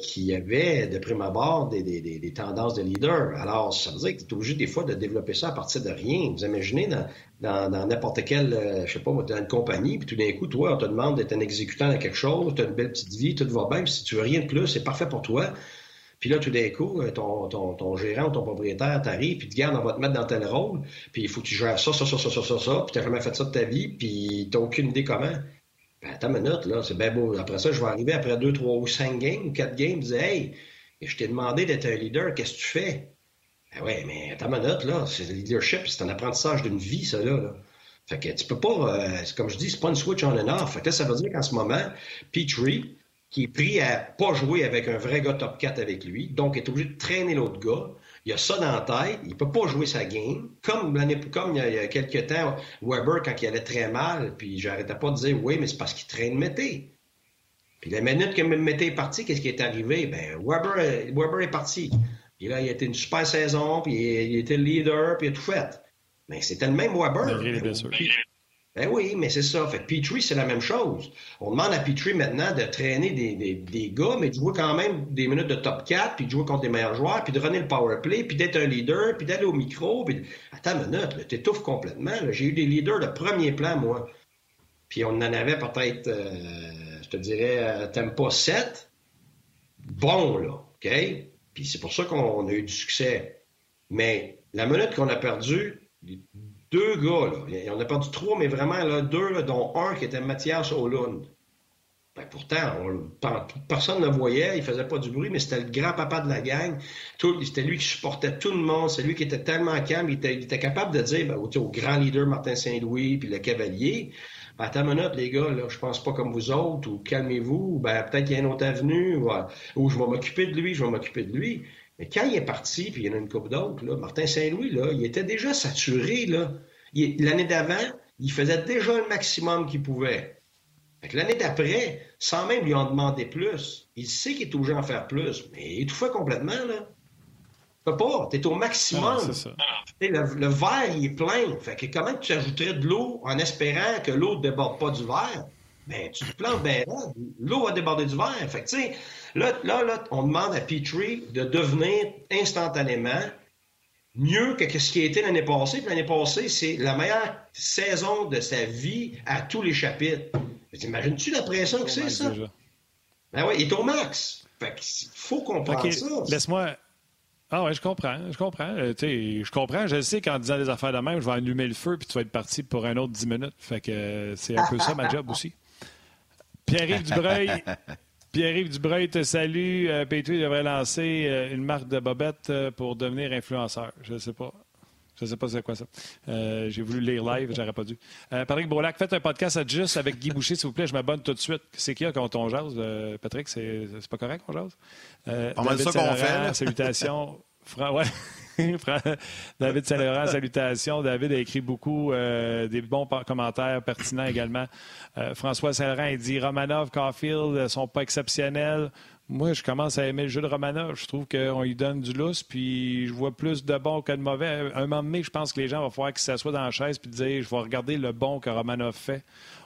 qui avaient, de prime abord, des tendances de leader. Alors, ça veut dire que tu es obligé des fois de développer ça à partir de rien. Vous imaginez dans n'importe quelle, je sais pas moi, dans une compagnie, puis tout d'un coup, toi, on te demande d'être un exécutant de quelque chose, tu as une belle petite vie, tout va bien, puis si tu veux rien de plus, c'est parfait pour toi. Puis là, tout d'un coup, ton gérant ou ton propriétaire t'arrive, puis te garde, on va te mettre dans tel rôle, puis il faut que tu gères ça, puis t'as jamais fait ça de ta vie, puis t'as aucune idée comment. Ben, attends une minute, là, c'est bien beau. Après ça, je vais arriver après 2, 3 ou 5 games, 4 games, je dis « Hey, je t'ai demandé d'être un leader, qu'est-ce que tu fais? » Ben ouais, mais attends une minute, là, c'est le leadership, c'est un apprentissage d'une vie, ça, là. Fait que tu peux pas, comme je dis, c'est pas une switch on and off. Fait que là, ça veut dire qu'en ce moment, Petry, qui est pris à pas jouer avec un vrai gars top 4 avec lui, donc est obligé de traîner l'autre gars, il a ça dans la tête, il peut pas jouer sa game. Comme il y a quelques temps, Weber, quand il allait très mal, puis j'arrêtais pas de dire « Oui, mais c'est parce qu'il traîne Mété. » Puis la minute que Mété est parti, qu'est-ce qui est arrivé? Ben Weber est parti. Puis là, il a été une super saison, puis il était le leader, puis il a tout fait. Mais c'était le même Weber. Ben oui, mais c'est ça. Fait que Petry, c'est la même chose. On demande à Petry maintenant de traîner des gars, mais de jouer quand même des minutes de top 4, puis de jouer contre les meilleurs joueurs, puis de runner le power play, puis d'être un leader, puis d'aller au micro. Puis... Attends une minute, là, t'étouffes complètement. Là. J'ai eu des leaders de premier plan, moi. Puis on en avait peut-être, je te dirais, t'aimes pas 7, bon, là, OK? Puis c'est pour ça qu'on a eu du succès. Mais la minute qu'on a perdu, deux gars, là, on a perdu trois, mais vraiment là, deux, là, dont un qui était Mathias Åhlund. Ben, pourtant, personne ne le voyait, il ne faisait pas du bruit, mais c'était le grand-papa de la gang. C'était lui qui supportait tout le monde, c'est lui qui était tellement calme, il était capable de dire ben, au grand leader Martin Saint-Louis puis le cavalier, ben, « Attends une minute, les gars, là, je pense pas comme vous autres, ou calmez-vous, ben, peut-être qu'il y a une autre avenue, ou je vais m'occuper de lui, Mais quand il est parti, puis il y en a une couple d'autres, là, Martin Saint-Louis, là, il était déjà saturé. Là. L'année d'avant, il faisait déjà le maximum qu'il pouvait. Fait que l'année d'après, sans même lui en demander plus, il sait qu'il est obligé d'en faire plus, mais il étouffait complètement. Là. Tu peux pas, t'es au maximum. Ah, c'est ça. Le verre, il est plein. Fait que comment tu ajouterais de l'eau en espérant que l'eau ne déborde pas du verre? Ben, tu te plantes, ben là, l'eau va déborder du verre. Fait que, tu sais, là, on demande à Petry de devenir instantanément mieux que ce qui a été l'année passée. Puis l'année passée, c'est la meilleure saison de sa vie à tous les chapitres. T'imagines-tu la pression que c'est, ça? Déjà. Ben oui, il est au max. Fait qu'il faut comprendre okay, ça. Laisse-moi... Ah oui, je comprends. Je sais qu'en disant des affaires de même, je vais allumer le feu puis tu vas être parti pour un autre 10 minutes. Fait que c'est un peu ça, ma job aussi. Pierre-Yves Dubreuil te salue. Petry devrait lancer une marque de bobettes pour devenir influenceur. Je ne sais pas c'est quoi ça. J'ai voulu lire live, j'aurais pas dû. Patrick Brolac, faites un podcast à Just avec Guy Boucher, s'il vous plaît. Je m'abonne tout de suite. C'est qui quand on jase, Patrick? C'est pas correct qu'on jase? On va dire ça qu'on fait. Salutations. David Saint-Laurent, salutations. David a écrit beaucoup, des bons commentaires pertinents également. François Saint-Laurent, il dit « Romanov, Caulfield ne sont pas exceptionnels ». Moi, je commence à aimer le jeu de Romanov. Je trouve qu'on lui donne du lousse, puis je vois plus de bon que de mauvais. Un moment donné, je pense que les gens vont falloir qu'ils s'assoient dans la chaise puis dire « Je vais regarder le bon que Romanov fait »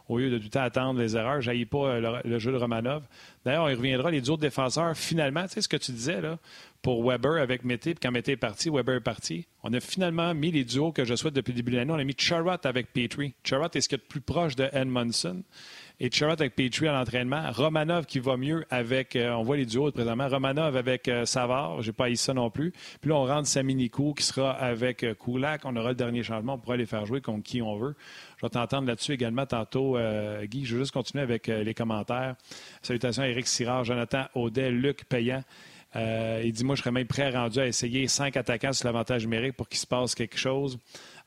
au lieu de tout le temps attendre les erreurs. Je n'haïs pas le jeu de Romanov. D'ailleurs, on y reviendra. Les autres défenseurs, finalement, tu sais ce que tu disais là pour Weber avec Mété, puis quand Mété est parti, Weber est parti. On a finalement mis les duos que je souhaite depuis le début de l'année. On a mis Chiarot avec Petry. Chiarot est ce qu'il y a de plus proche de Edmondson. Et Chiarot avec Petry à l'entraînement. Romanov qui va mieux avec, on voit les duos présentement, Romanov avec Savard, j'ai pas haï ça non plus. Puis là, on rentre Sami Niku qui sera avec Kulak. On aura le dernier changement, on pourra les faire jouer contre qui on veut. Je vais t'entendre là-dessus également tantôt, Guy. Je vais juste continuer avec les commentaires. Salutations à Éric Sirard, Jonathan Audet, Luc Payan. Il dit, moi, je serais même prêt à rendu à essayer 5 attaquants sur l'avantage numérique pour qu'il se passe quelque chose.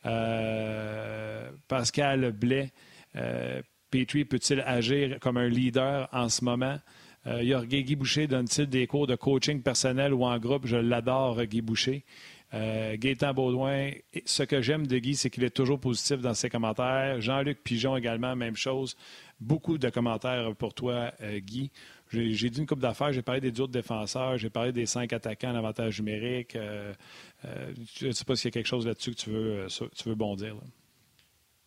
Pascal Blais, Petry peut-il agir comme un leader en ce moment? Guy Boucher donne-t-il des cours de coaching personnel ou en groupe? Je l'adore, Guy Boucher. Gaétan Beaudoin, ce que j'aime de Guy, c'est qu'il est toujours positif dans ses commentaires. Jean-Luc Pigeon également, même chose. Beaucoup de commentaires pour toi, Guy. J'ai dit une coupe d'affaires, j'ai parlé des duos de défenseurs, j'ai parlé des 5 attaquants en avantage numérique. Je ne sais pas s'il y a quelque chose là-dessus que tu veux bondir. Là.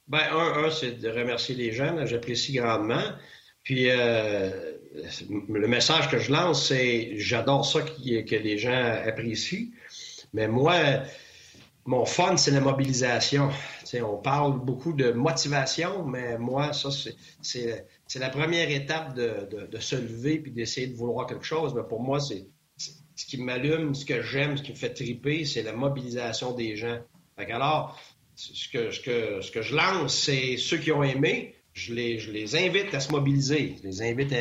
Bien, un, c'est de remercier les gens. Là, j'apprécie grandement. Puis, le message que je lance, c'est j'adore ça que les gens apprécient. Mais moi, mon fun, c'est la mobilisation. T'sais, on parle beaucoup de motivation, mais moi, ça, c'est la première étape de se lever puis d'essayer de vouloir quelque chose. Mais pour moi, c'est ce qui m'allume, ce que j'aime, ce qui me fait triper, c'est la mobilisation des gens. Alors, ce que je lance, c'est ceux qui ont aimé, je les invite à se mobiliser. Je les invite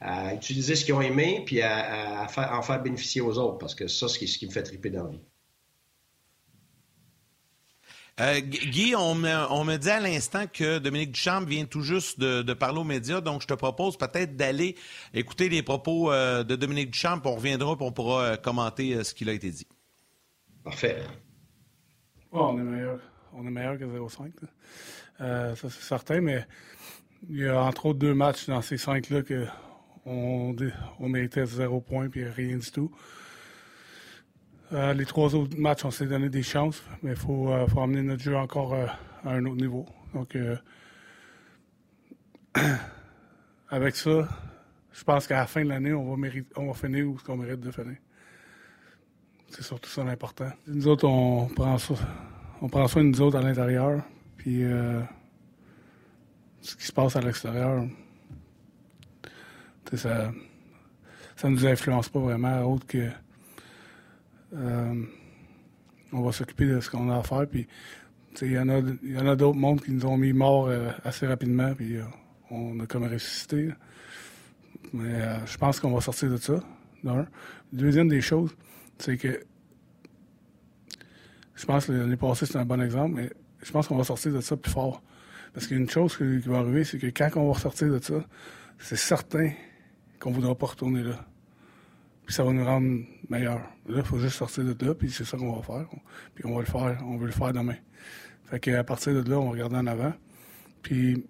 à utiliser ce qu'ils ont aimé puis à en faire bénéficier aux autres parce que ça, c'est ce qui me fait triper dans la vie. Guy, on me dit à l'instant que Dominique Ducharme vient tout juste de parler aux médias, donc je te propose peut-être d'aller écouter les propos de Dominique Ducharme, puis on reviendra, puis on pourra commenter ce qu'il a été dit. Parfait. Oh, on est meilleur que 0-5. Ça, c'est certain, mais il y a entre autres 2 matchs dans ces 5-là qu'on méritait 0 points puis rien du tout. Les 3 autres matchs, on s'est donné des chances, mais il faut amener notre jeu encore à un autre niveau. Donc, avec ça, je pense qu'à la fin de l'année, on va finir où on mérite de finir. C'est surtout ça l'important. Nous autres, on prend soin de nous autres à l'intérieur, puis ce qui se passe à l'extérieur, ça ça nous influence pas vraiment, autre que on va s'occuper de ce qu'on a à faire. Puis il y en a d'autres mondes qui nous ont mis morts assez rapidement, puis on a comme ressuscité. Mais je pense qu'on va sortir de ça, d'un. Deuxième des choses, c'est que je pense que l'année passée, c'est un bon exemple, mais je pense qu'on va sortir de ça plus fort. Parce qu'une chose qui va arriver, c'est que quand on va sortir de ça, c'est certain qu'on ne voudra pas retourner là. Puis ça va nous rendre meilleurs. Là, il faut juste sortir de là, puis c'est ça qu'on va faire. Puis on va le faire, on veut le faire demain. Fait qu'à partir de là, on va regarder en avant. Puis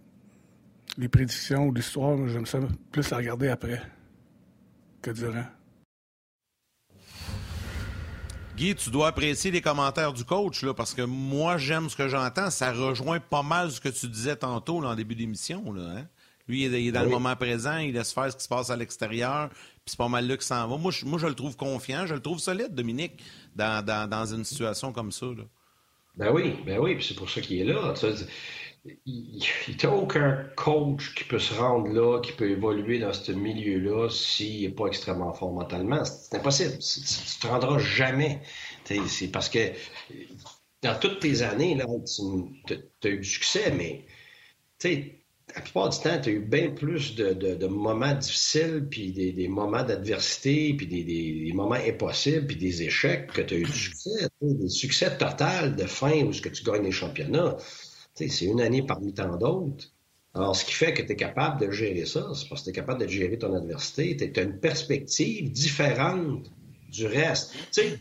les prédictions ou l'histoire, j'aime ça plus la regarder après que durant. Guy, tu dois apprécier les commentaires du coach, là, parce que moi, j'aime ce que j'entends. Ça rejoint pas mal ce que tu disais tantôt là, en début d'émission, là, hein? Lui, il est dans le moment présent, il laisse faire ce qui se passe à l'extérieur, puis c'est pas mal là qu'il s'en va. Moi, je le trouve confiant, je le trouve solide, Dominique, dans une situation comme ça, là. Ben oui, puis c'est pour ça qu'il est là. Il n'y a aucun coach qui peut se rendre là, qui peut évoluer dans ce milieu-là s'il n'est pas extrêmement fort mentalement. C'est impossible. Tu ne te rendras jamais. C'est parce que dans toutes tes années, là, tu as eu du succès, mais la plupart du temps, tu as eu bien plus de moments difficiles, puis des moments d'adversité, puis des moments impossibles, puis des échecs que tu as eu du succès. Des succès total de fin où ce que tu gagnes les championnats. C'est une année parmi tant d'autres. Alors, ce qui fait que tu es capable de gérer ça, c'est parce que tu es capable de gérer ton adversité. Tu as une perspective différente du reste. T'sais,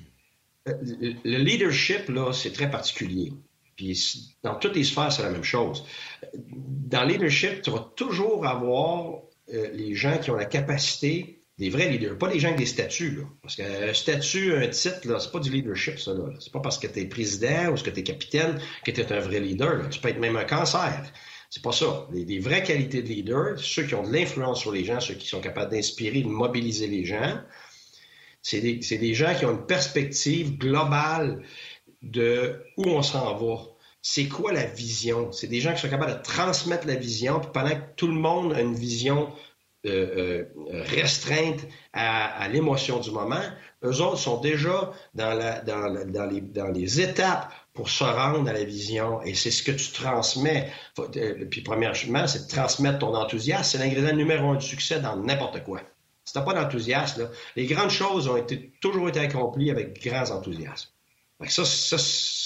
le leadership, là, c'est très particulier. Puis dans toutes les sphères, c'est la même chose. Dans le leadership, tu vas toujours avoir les gens qui ont la capacité, des vrais leaders, pas les gens avec des statuts, là. Parce qu'un statut, un titre, là, c'est pas du leadership, ça, là. C'est pas parce que t'es président ou que t'es capitaine que t'es un vrai leader, là. Tu peux être même un cancer. C'est pas ça. Les vraies qualités de leader, ceux qui ont de l'influence sur les gens, ceux qui sont capables d'inspirer, de mobiliser les gens, c'est des gens qui ont une perspective globale de où on s'en va. C'est quoi la vision? C'est des gens qui sont capables de transmettre la vision, puis pendant que tout le monde a une vision restreinte à l'émotion du moment, eux autres sont déjà dans les étapes pour se rendre à la vision. Et c'est ce que tu transmets. Puis premièrement, c'est de transmettre ton enthousiasme. C'est l'ingrédient numéro un du succès dans n'importe quoi. Si t'as pas d'enthousiasme, là, les grandes choses ont toujours été accomplies avec grand enthousiasme. Ça,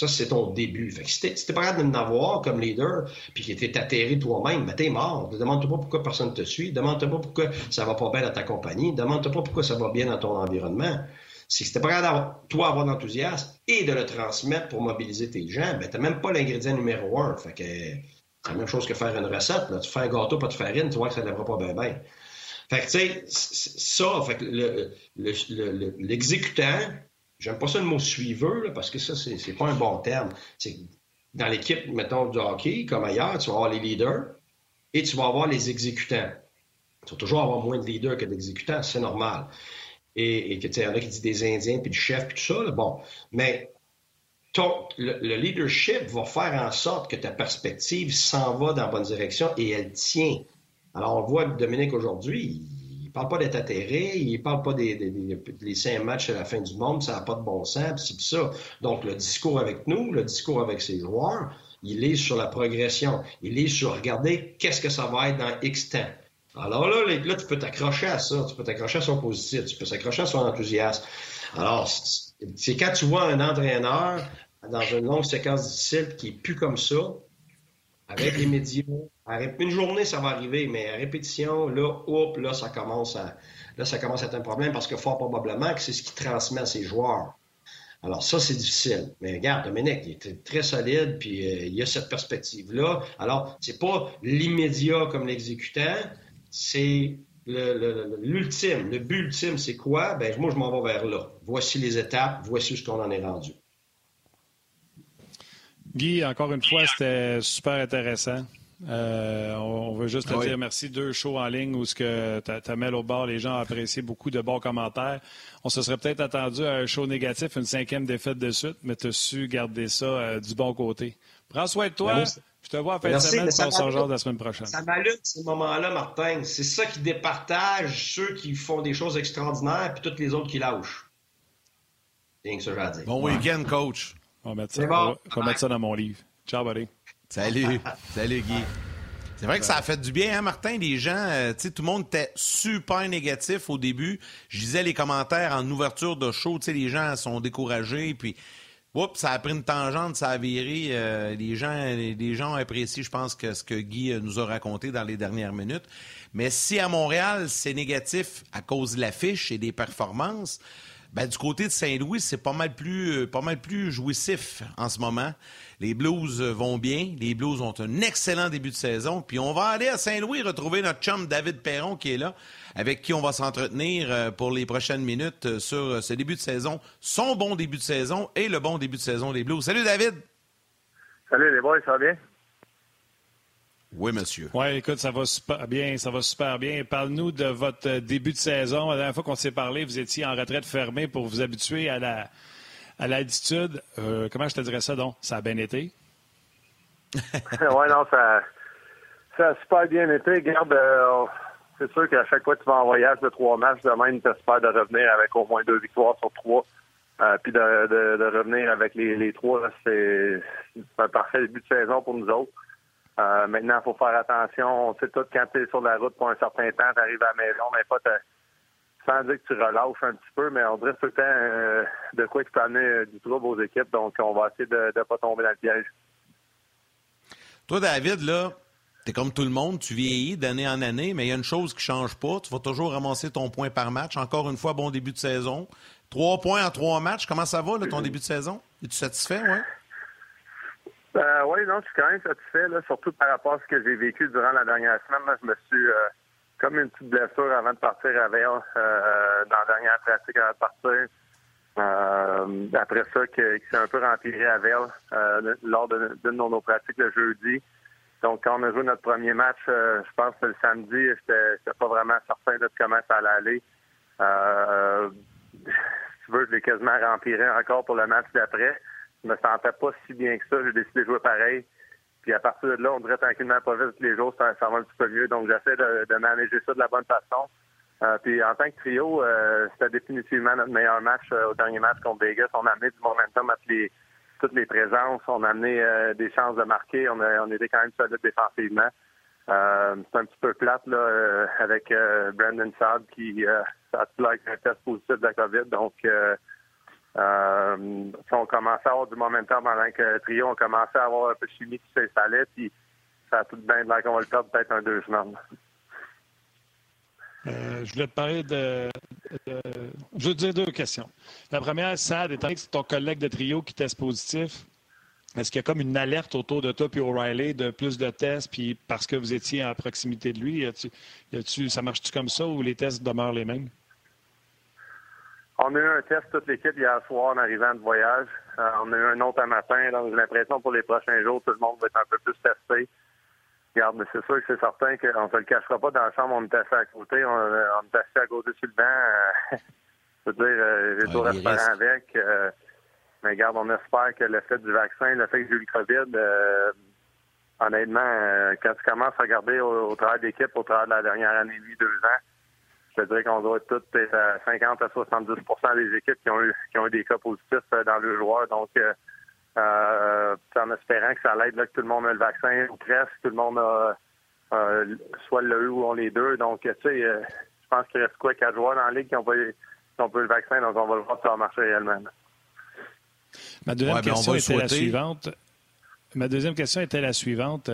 c'est ton début. Fait que si t'es pas capable de l'avoir comme leader, puis que t'es atterré toi-même, ben t'es mort. Demande-toi pas pourquoi personne te suit. Demande-toi pas pourquoi ça va pas bien dans ta compagnie. Demande-toi pas pourquoi ça va bien dans ton environnement. Si t'es pas capable d'avoir d'enthousiasme et de le transmettre pour mobiliser tes gens, ben t'as même pas l'ingrédient numéro un. Fait que c'est la même chose que faire une recette. Là. Tu fais un gâteau, pas de farine, tu vois que ça ne lèvera pas bien bien. Fait que tu sais, ça, fait que l'exécutant... J'aime pas ça le mot « suiveux », là, parce que ça, c'est pas un bon terme. C'est dans l'équipe, mettons, du hockey, comme ailleurs, tu vas avoir les leaders et tu vas avoir les exécutants. Tu vas toujours avoir moins de leaders que d'exécutants, c'est normal. Et il y en a qui disent des Indiens, puis du chef, puis tout ça, là, bon. Mais le leadership va faire en sorte que ta perspective s'en va dans la bonne direction et elle tient. Alors, on le voit Dominique aujourd'hui, il parle pas d'être atterré, il parle pas des 5 matchs à la fin du monde, ça n'a pas de bon sens, pis ça. Donc, le discours avec nous, le discours avec ses joueurs, il est sur la progression. Il est sur regarder qu'est-ce que ça va être dans X temps. Alors là, tu peux t'accrocher à ça, tu peux t'accrocher à son positif, tu peux t'accrocher à son enthousiasme. Alors, c'est quand tu vois un entraîneur dans une longue séquence difficile qui n'est plus comme ça, avec les médias, une journée, ça va arriver, mais à répétition, là, ça commence à être un problème parce que fort probablement que c'est ce qu'il transmet à ses joueurs. Alors ça, c'est difficile. Mais regarde, Dominique, il était très solide, puis il y a cette perspective-là. Alors, c'est pas l'immédiat comme l'exécutant, c'est l'ultime. Le but ultime, c'est quoi? Bien, moi, je m'en vais vers là. Voici les étapes, voici ce qu'on en est rendu. Guy, encore une fois, c'était super intéressant. On veut juste te dire merci. 2 shows en ligne où tu amènes au bord, les gens ont apprécié beaucoup de bons commentaires. On se serait peut-être attendu à un show négatif, une 5e défaite de suite, mais tu as su garder ça du bon côté. Prends soin de toi. Je te vois en fin de semaine, passe en genre de la semaine prochaine. Ça m'allume ces moments-là, Martin. C'est ça qui départage ceux qui font des choses extraordinaires puis toutes les autres qui lâchent. C'est rien que ça, j'ai à dire. Bon week-end, coach. On va mettre ça, on va mettre ça dans mon livre. Ciao, buddy. Salut. Salut, Guy. C'est vrai que ça a fait du bien, hein, Martin? Les gens, tu sais, tout le monde était super négatif au début. Je lisais les commentaires en ouverture de show, tu sais, les gens sont découragés, puis oups, ça a pris une tangente, ça a viré. Les gens apprécient, je pense, que ce que Guy nous a raconté dans les dernières minutes. Mais si à Montréal, c'est négatif à cause de l'affiche et des performances, ben, du côté de Saint-Louis, c'est pas mal plus jouissif en ce moment. Les Blues vont bien. Les Blues ont un excellent début de saison. Puis on va aller à Saint-Louis retrouver notre chum David Perron qui est là, avec qui on va s'entretenir pour les prochaines minutes sur ce début de saison, son bon début de saison et le bon début de saison des Blues. Salut David! Salut les boys, ça va bien? Oui, monsieur. Oui, écoute, ça va super bien, ça va super bien. Parle-nous de votre début de saison. La dernière fois qu'on s'est parlé, vous étiez en retraite fermée pour vous habituer à l'altitude. Comment je te dirais ça, donc? Ça a bien été? Oui, non, ça a super bien été. Regarde, c'est sûr qu'à chaque fois que tu vas en voyage de 3 matchs, de même, tu espères de revenir avec au moins 2 victoires sur 3. Puis de revenir avec les 3, là, c'est un parfait début de saison pour nous autres. Maintenant, il faut faire attention. Tu sais, tout, quand tu es sur la route pour un certain temps, tu arrives à la maison, mais pas sans dire que tu relâches un petit peu, mais on dirait tout le temps de quoi tu peux amener du trouble aux équipes. Donc, on va essayer de ne pas tomber dans le piège. Toi, David, là, t'es comme tout le monde. Tu vieillis d'année en année, mais il y a une chose qui ne change pas. Tu vas toujours ramasser ton point par match. Encore une fois, bon début de saison. 3 points en 3 matchs. Comment ça va, là, ton début de saison? Es-tu satisfait, ouais? Oui, non, je suis quand même satisfait, là, surtout par rapport à ce que j'ai vécu durant la dernière semaine. Là, je me suis comme une petite blessure avant de partir à Vegas, dans la dernière pratique avant de partir. Après ça, qui s'est un peu rempli à Vegas lors d'une de nos pratiques le jeudi. Donc, quand on a joué notre premier match, je pense que le samedi, j'étais pas vraiment certain de comment ça allait aller. Si tu veux, je l'ai quasiment rempli encore pour le match d'après. Je me sentais pas si bien que ça. J'ai décidé de jouer pareil. Puis à partir de là, on dirait tranquillement pas vite tous les jours, ça va un petit peu mieux. Donc j'essaie de manager ça de la bonne façon. Puis en tant que trio, c'était définitivement notre meilleur match au dernier match contre Vegas. On a amené du momentum à toutes les présences. On a amené des chances de marquer. On était quand même solide défensivement. C'est un petit peu plate là avec Brandon Saad qui a like un test positif de la COVID. Donc on commençait à avoir du momentum pendant que trio, on commençait à avoir un peu de chimie qui s'installait, puis ça a tout de bien de l'air qu'on va le perdre peut-être un 2 semaines. Je voulais te parler je veux te dire 2 questions. La première, Sad, étant donné que c'est ton collègue de trio qui teste positif, est-ce qu'il y a comme une alerte autour de toi puis O'Reilly de plus de tests, puis parce que vous étiez à proximité de lui, ça marche-tu comme ça ou les tests demeurent les mêmes? On a eu un test toute l'équipe hier soir en arrivant de voyage. On a eu un autre un matin. Donc, j'ai l'impression pour les prochains jours, tout le monde va être un peu plus testé. Regarde, mais c'est sûr que c'est certain qu'on ne se le cachera pas. Dans la chambre, on est assis à côté. On est assis à côté sur le banc. Je veux dire, j'ai tout respiré avec. Mais regarde, on espère que le fait du vaccin, le fait que j'ai eu le COVID, honnêtement, quand tu commences à regarder au travers d'équipe, au travers de la dernière année et demie, 2 ans, je dirais qu'on doit être toutes à 50 à 70 % des équipes qui ont eu des cas positifs dans le joueur. Donc, en espérant que ça l'aide, là, que tout le monde a le vaccin ou presque, tout le monde a soit l'a eu ou on les deux. Donc, tu sais, je pense qu'il reste 4 joueurs dans la ligue qui ont pas eu le vaccin. Donc, on va le voir si ça va marcher réellement. Ma deuxième question était la suivante.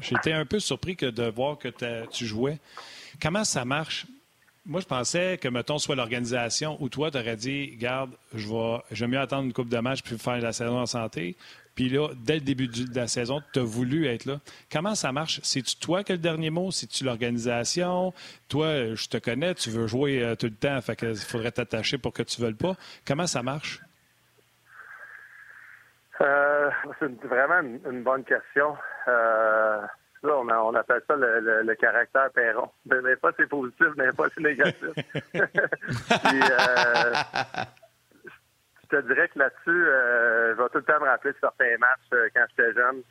J'étais un peu surpris de voir que tu jouais. Comment ça marche? Moi, je pensais que, mettons, soit l'organisation ou toi, tu aurais dit, regarde, j'aime mieux attendre une coupe de match puis faire la saison en santé. Puis là, dès le début de la saison, tu as voulu être là. Comment ça marche? C'est-tu toi qui as le dernier mot? C'est-tu l'organisation? Toi, je te connais, tu veux jouer tout le temps, fait qu'il faudrait t'attacher pour que tu ne veuilles pas. Comment ça marche? C'est vraiment une bonne question. Là, on appelle ça le caractère Perron. Mais pas c'est positif, mais pas c'est négatif. Puis, je te dirais que là-dessus, je vais tout le temps me rappeler de certains matchs quand j'étais jeune.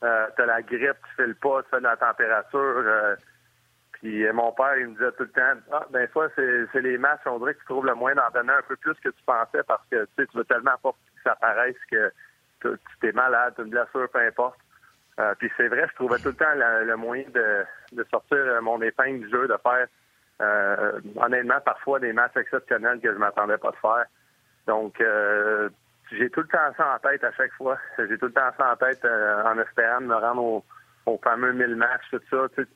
T'as la grippe, tu fais le pas, tu fais de la température. Puis mon père, il me disait tout le temps, « Ah, ben ça, c'est les matchs, on dirait que tu trouves le moyen d'en donner un peu plus que tu pensais parce que tu sais, tu veux tellement pas que ça paraisse que tu t'es malade, tu as une blessure, peu importe. » Puis c'est vrai, je trouvais tout le temps le moyen de sortir mon épingle du jeu, de faire, honnêtement, parfois des matchs exceptionnels que je m'attendais pas de faire. Donc, j'ai tout le temps ça en tête à chaque fois. J'ai tout le temps ça en tête en espérant de me rendre au fameux 1000 matchs, tout ça. Tu sais,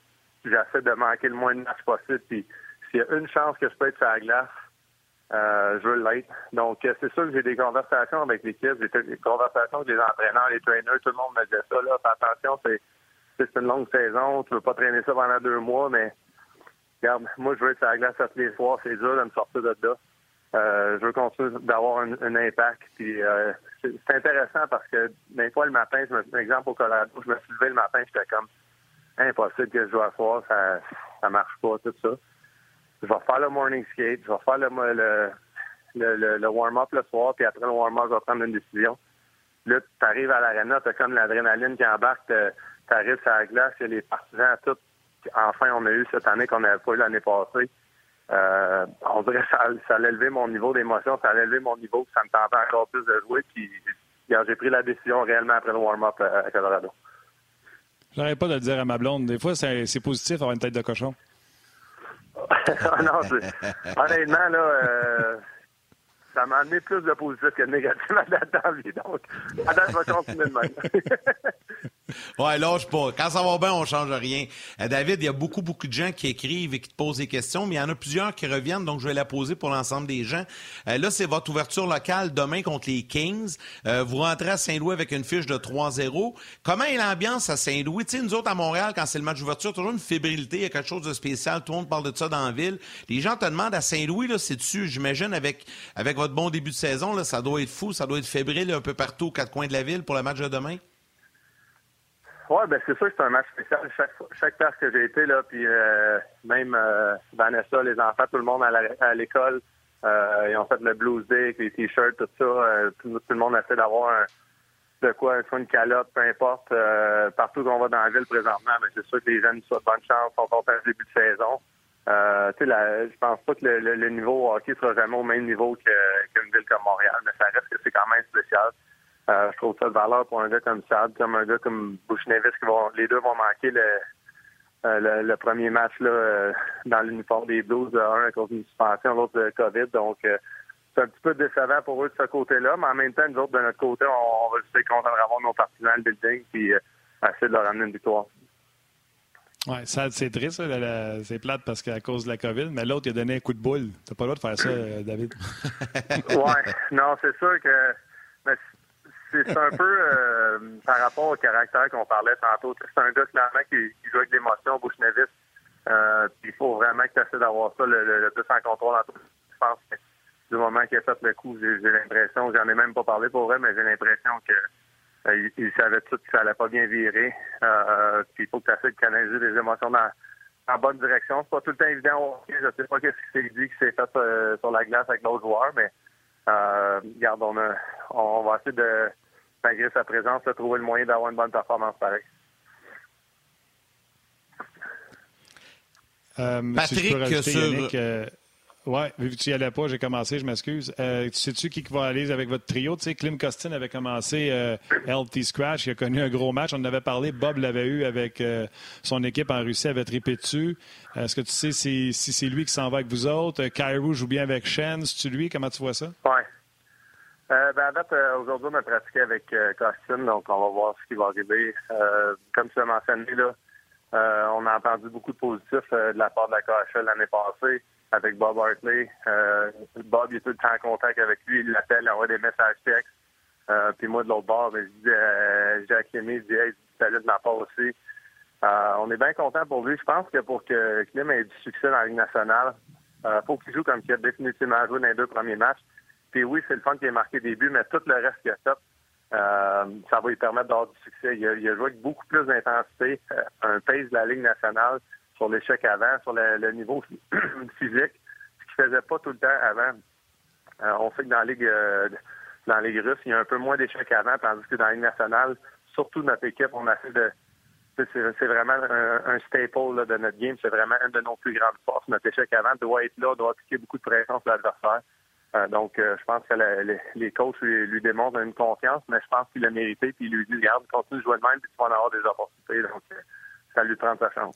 j'essaie de manquer le moins de matchs possible. Puis s'il y a une chance que je peux être sur la glace, je veux l'être. Donc, c'est sûr que j'ai des conversations avec l'équipe, j'ai des conversations avec les entraîneurs, les trainers, tout le monde me disait ça, là, fais attention, c'est une longue saison, tu veux pas traîner ça pendant 2 mois, mais regarde, moi, je veux être sur la glace à tous les soirs, c'est dur de me sortir de là. Je veux continuer d'avoir un impact. Puis c'est intéressant parce que des fois, le matin, par exemple, au Colorado, je me suis levé le matin, j'étais comme impossible que je joue à soir, ça marche pas, tout ça. Je vais faire le morning skate, je vais faire le warm-up le soir, puis après le warm-up, je vais prendre une décision. Là, tu arrives à l'aréna, t'as comme l'adrénaline qui embarque, t'arrives sur la glace, il y a les partisans, tout. Enfin, on a eu cette année qu'on n'avait pas eu l'année passée. On dirait que ça allait élever mon niveau d'émotion, ça allait élever mon niveau, ça me tentait encore plus de jouer, puis j'ai pris la décision réellement après le warm-up à Colorado. J'arrête pas de le dire à ma blonde. Des fois, c'est positif avoir une tête de cochon. Non, honnêtement, là, ça m'a amené plus de positif que de négatif à date dans la vie. Donc, à date, je vais continuer de même. Ouais, lâche pas. Quand ça va bien, on change rien. David, il y a beaucoup, beaucoup de gens qui écrivent et qui te posent des questions, mais il y en a plusieurs qui reviennent, donc je vais la poser pour l'ensemble des gens. Là, c'est votre ouverture locale demain contre les Kings. Vous rentrez à Saint-Louis avec une fiche de 3-0. Comment est l'ambiance à Saint-Louis? Tu sais, nous autres, à Montréal, quand c'est le match d'ouverture, toujours une fébrilité, il y a quelque chose de spécial. Tout le monde parle de ça dans la ville. Les gens te demandent à Saint-Louis, là, c'est-tu, j'imagine, avec votre bon début de saison, là, ça doit être fou, ça doit être fébrile un peu partout aux 4 coins de la ville pour le match de demain? Oui, bien, c'est sûr que c'est un match spécial. Chaque place que j'ai été, là, puis même Vanessa, les enfants, tout le monde à l'école, ils ont fait le Blues Day, les T-shirts, tout ça. Tout le monde essaie d'avoir une calotte, peu importe. Partout qu'on va dans la ville présentement, mais c'est sûr que les jeunes souhaitent bonne chance, sont contents du début de saison. Je pense pas que le niveau hockey sera jamais au même niveau qu'une ville comme Montréal, mais ça reste que c'est quand même spécial. Je trouve ça de valeur pour un gars comme Saad, comme un gars comme Buchnevich, les deux vont manquer le premier match là, dans l'uniforme des Blues, un à cause d'une suspension, l'autre de COVID. Donc, c'est un petit peu décevant pour eux de ce côté-là, mais en même temps, nous autres, de notre côté, on va juste qu'on va avoir nos partisans le building puis essayer de leur amener une victoire. Oui, Saad, c'est triste, ça, c'est plate parce qu'à cause de la COVID, mais l'autre, il a donné un coup de boule. T'as pas le droit de faire ça, David? Oui, non, c'est sûr que... Mais, c'est un peu par rapport au caractère qu'on parlait tantôt. C'est un gars clairement qui joue avec l'émotion, Buchnevich. Il faut vraiment que tu essaies d'avoir ça le plus en contrôle en tout. Je pense que du moment qu'il a fait le coup, j'ai l'impression, j'en ai même pas parlé pour vrai, mais j'ai l'impression que il savait tout que ça allait pas bien virer. Puis il faut que tu essaies de canaliser les émotions en bonne direction. C'est pas tout le temps évident. Je sais pas ce qu'il s'est dit, qui s'est fait sur la glace avec d'autres joueurs, mais regarde, on va essayer de, malgré sa présence, de trouver le moyen d'avoir une bonne performance pareil. Patrick, si je peux rajouter, sur... Yannick, ouais, vu que tu n'y allais pas, j'ai commencé, je m'excuse. Sais-tu qui va aller avec votre trio? Tu sais, Klim Kostin avait commencé LT Scratch, il a connu un gros match, on en avait parlé, Bob l'avait eu avec son équipe en Russie, avait trippé dessus. Est-ce que tu sais si c'est lui qui s'en va avec vous autres? Kyrou joue bien avec Schenn, c'est-tu lui? Comment tu vois ça? Oui. Aujourd'hui, on a pratiqué avec Kostin, donc on va voir ce qui va arriver. Comme tu l'as mentionné, là, on a entendu beaucoup de positifs de la part de la KHL l'année passée. Avec Bob Hartley. Bob, il est tout le temps en contact avec lui. Il l'appelle, il envoie des messages textes. Puis moi, de l'autre bord, ben, je dis à Clémy, je dis hey, salut de ma part aussi. On est bien content pour lui. Je pense que pour que Clem ait du succès dans la Ligue nationale, faut qu'il joue comme il a définitivement joué dans les 2 premiers matchs. Puis oui, c'est le fun qu'il ait marqué des buts, mais tout le reste qu'il a fait, ça va lui permettre d'avoir du succès. Il a joué avec beaucoup plus d'intensité, un pace de la Ligue nationale, sur l'échec avant, sur le niveau physique, ce qu'il faisait pas tout le temps avant. On sait que dans la Ligue russe, il y a un peu moins d'échecs avant, tandis que dans la Ligue nationale, surtout notre équipe, on essaie de... C'est vraiment un staple là, de notre game. C'est vraiment une de nos plus grandes forces. Notre échec avant doit être là, doit appliquer beaucoup de pression sur l'adversaire. Donc, je pense que les coachs lui démontrent une confiance, mais je pense qu'il l'a mérité. Puis, il lui dit, regarde, continue de jouer de même, puis tu vas en avoir des opportunités. Donc, ça lui prend sa chance.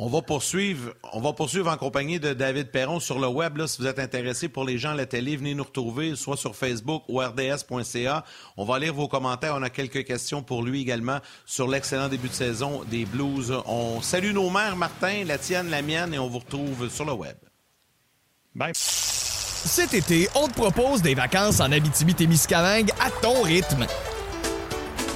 On va poursuivre en compagnie de David Perron sur le web. Là, si vous êtes intéressé pour les gens à la télé, venez nous retrouver soit sur Facebook ou rds.ca. On va lire vos commentaires. On a quelques questions pour lui également sur l'excellent début de saison des Blues. On salue nos mères, Martin, la tienne, la mienne, et on vous retrouve sur le web. Bye. Cet été, on te propose des vacances en Abitibi-Témiscamingue à ton rythme.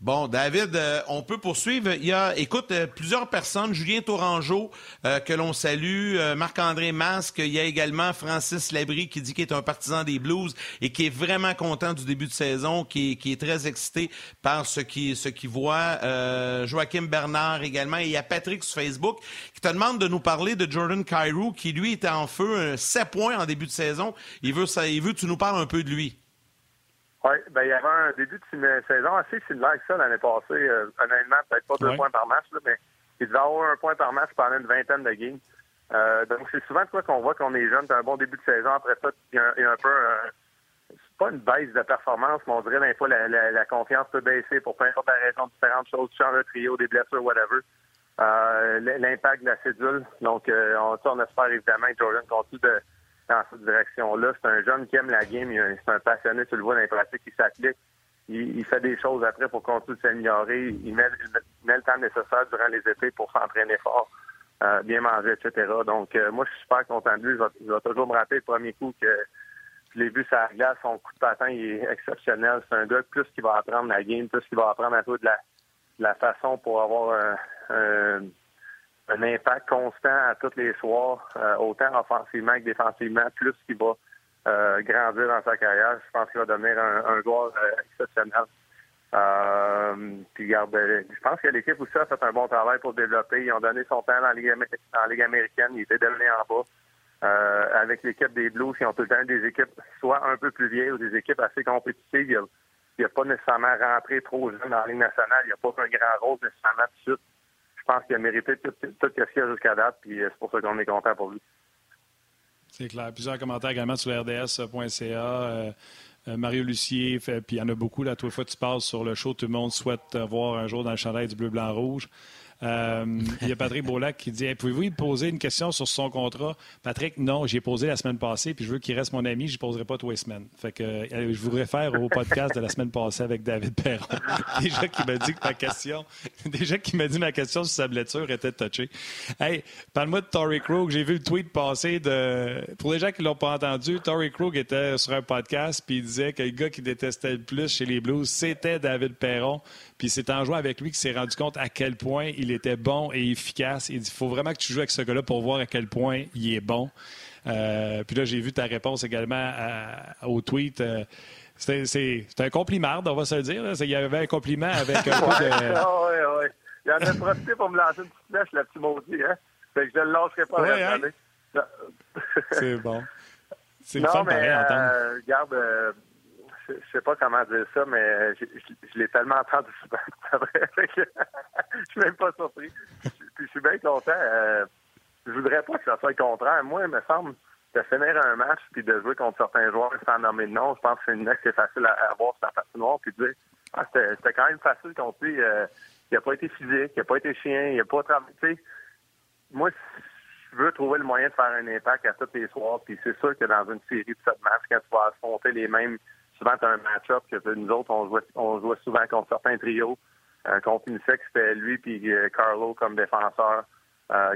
Bon, David, on peut poursuivre. Il y a, écoute, plusieurs personnes. Julien Tourangeau, que l'on salue. Marc-André Masque. Il y a également Francis Labrie qui dit qu'il est un partisan des Blues et qui est vraiment content du début de saison, qui est très excité par ce qu'il voit. Joachim Bernard également. Et il y a Patrick sur Facebook qui te demande de nous parler de Jordan Kyrou qui, lui, était en feu 7 points en début de saison. Il veut que tu nous parles un peu de lui. Oui, ben il y avait un début de saison assez similaire que ça l'année passée. Honnêtement, peut-être pas 2 points par match, là, mais il devait avoir 1 point par match pendant une vingtaine de games. Donc, c'est souvent de quoi qu'on voit qu'on est jeune, t'as un bon début de saison. Après ça, il y a un peu... c'est pas une baisse de performance, mais on dirait des fois la confiance peut baisser pour peu importe la raison, différentes choses. Tu changes de trio, des blessures, whatever. L'impact de la cédule. Donc, on espère évidemment que Jordan continue de... dans cette direction-là. C'est un jeune qui aime la game. C'est un passionné, tu le vois dans les pratiques, il s'applique. Il fait des choses après pour continuer de s'améliorer. Il met le temps nécessaire durant les étés pour s'entraîner fort, bien manger, etc. Donc, moi, je suis super content de lui. Je vais toujours me rappeler le premier coup que je l'ai vu sur la glace. Son coup de patin, il est exceptionnel. C'est un gars, plus qu'il va apprendre la game, plus qu'il va apprendre un peu de la façon pour avoir un impact constant à tous les soirs, autant offensivement que défensivement, plus qu'il va grandir dans sa carrière. Je pense qu'il va devenir un joueur exceptionnel. Puis regarde, je pense que l'équipe aussi a fait un bon travail pour développer. Ils ont donné son temps dans la Ligue américaine. Ils étaient devenus en bas. Avec l'équipe des Blues, ils ont tout le temps des équipes soit un peu plus vieilles ou des équipes assez compétitives. Il n'a pas nécessairement rentré trop jeune dans la Ligue nationale. Il n'a pas un grand rôle nécessairement tout de suite. Je pense qu'il a mérité tout ce qu'il y a jusqu'à date, puis c'est pour ça qu'on est content pour lui. C'est clair. Plusieurs commentaires également sur rds.ca. Mario Lucier, puis il y en a beaucoup. Là, toutes les fois que tu passes sur le show, tout le monde souhaite voir un jour dans le chandail du bleu-blanc-rouge. Il y a Patrick Beaulac qui dit hey, « Pouvez-vous lui poser une question sur son contrat? » Patrick, non, j'ai posé la semaine passée, puis je veux qu'il reste mon ami, je ne poserai pas tous les semaines. Fait que, je vous réfère au podcast de la semaine passée avec David Perron. Déjà qui m'a dit ma question sur sa blessure était touchée. Hey, parle-moi de Torrey Krug. J'ai vu le tweet passer de... Pour les gens qui ne l'ont pas entendu, Torrey Krug était sur un podcast, puis il disait que le gars qui détestait le plus chez les Blues, c'était David Perron. Puis c'est en jouant avec lui qu'il s'est rendu compte à quel point il était bon et efficace. Il dit, faut vraiment que tu joues avec ce gars-là pour voir à quel point il est bon. Puis là, j'ai vu ta réponse également au tweet. C'était un compliment, on va se le dire. Là. Il y avait un compliment avec un peu de... Oui. Il en a profité pour me lancer une petite flèche, le petit maudit. Hein? Fait que je ne le lâcherai pas à C'est bon. C'est non, mais regarde... je sais pas comment dire ça, mais je l'ai tellement entendu souvent. Je suis même pas surpris. Puis je suis bien content. Je voudrais pas que ça soit le contraire. Moi, il me semble, de finir un match puis de jouer contre certains joueurs sans nommer de nom, je pense que c'est une mec qui est facile à voir sur la patinoire puis de dire c'était quand même facile contre lui. Il n'a pas été physique, il n'a pas été chien, il n'a pas travaillé. Moi, je veux trouver le moyen de faire un impact à tous les soirs. Puis c'est sûr que dans une série de 7 matchs, quand tu vas affronter les mêmes. Souvent, tu as un match-up que nous autres, on jouait souvent contre certains trios. Contre Unisex, c'était lui puis Carlo comme défenseur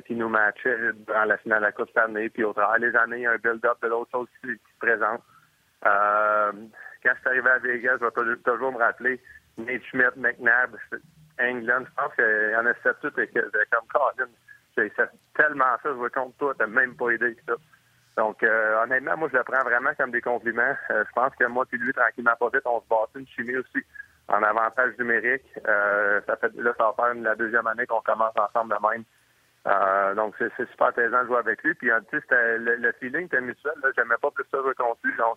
qui nous matchait dans la finale de la Coupe Stanley. Puis au travers des années, il y a un build-up de l'autre chose qui se présente. Quand je suis arrivé à Vegas, je vais toujours me rappeler Nate Schmidt, McNabb, England. Je pense qu'il y en a 7-8 comme Colin. C'est tellement ça, je vois contre toi, t'as même pas aidé que ça. Donc, honnêtement, moi, je le prends vraiment comme des compliments. Je pense que moi puis lui, tranquillement, pas vite, on se bâtit une chimie aussi en avantage numérique. Ça va faire la deuxième année qu'on commence ensemble de même. Donc, c'est super plaisant de jouer avec lui. Puis, tu sais, le feeling était mutuel. Là, j'aimais pas plus ça jouer contre lui. Donc,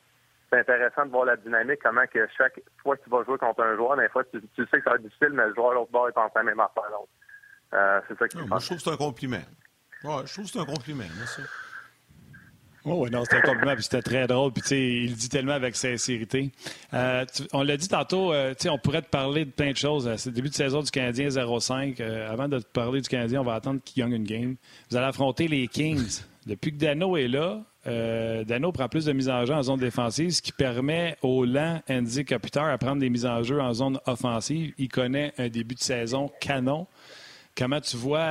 c'est intéressant de voir la dynamique, comment que chaque fois que tu vas jouer contre un joueur, des fois, tu sais que ça va être difficile, mais le joueur à l'autre bord, il pense à la même affaire à l'autre. C'est ça qui me passe. Je trouve que c'est un compliment. Ouais, je trouve que c'est un compliment, bien sûr. Oh oui, non, c'était un compliment, puis c'était très drôle, puis tu sais, il le dit tellement avec sincérité. On l'a dit tantôt, tu sais, on pourrait te parler de plein de choses. C'est le début de saison du Canadien 0-5. Avant de te parler du Canadien, on va attendre qu'il gagne une game. Vous allez affronter les Kings. Depuis que Dano est là, Dano prend plus de mises en jeu en zone défensive, ce qui permet au lent Andy Kopitar à prendre des mises en jeu en zone offensive. Il connaît un début de saison canon. Comment tu vois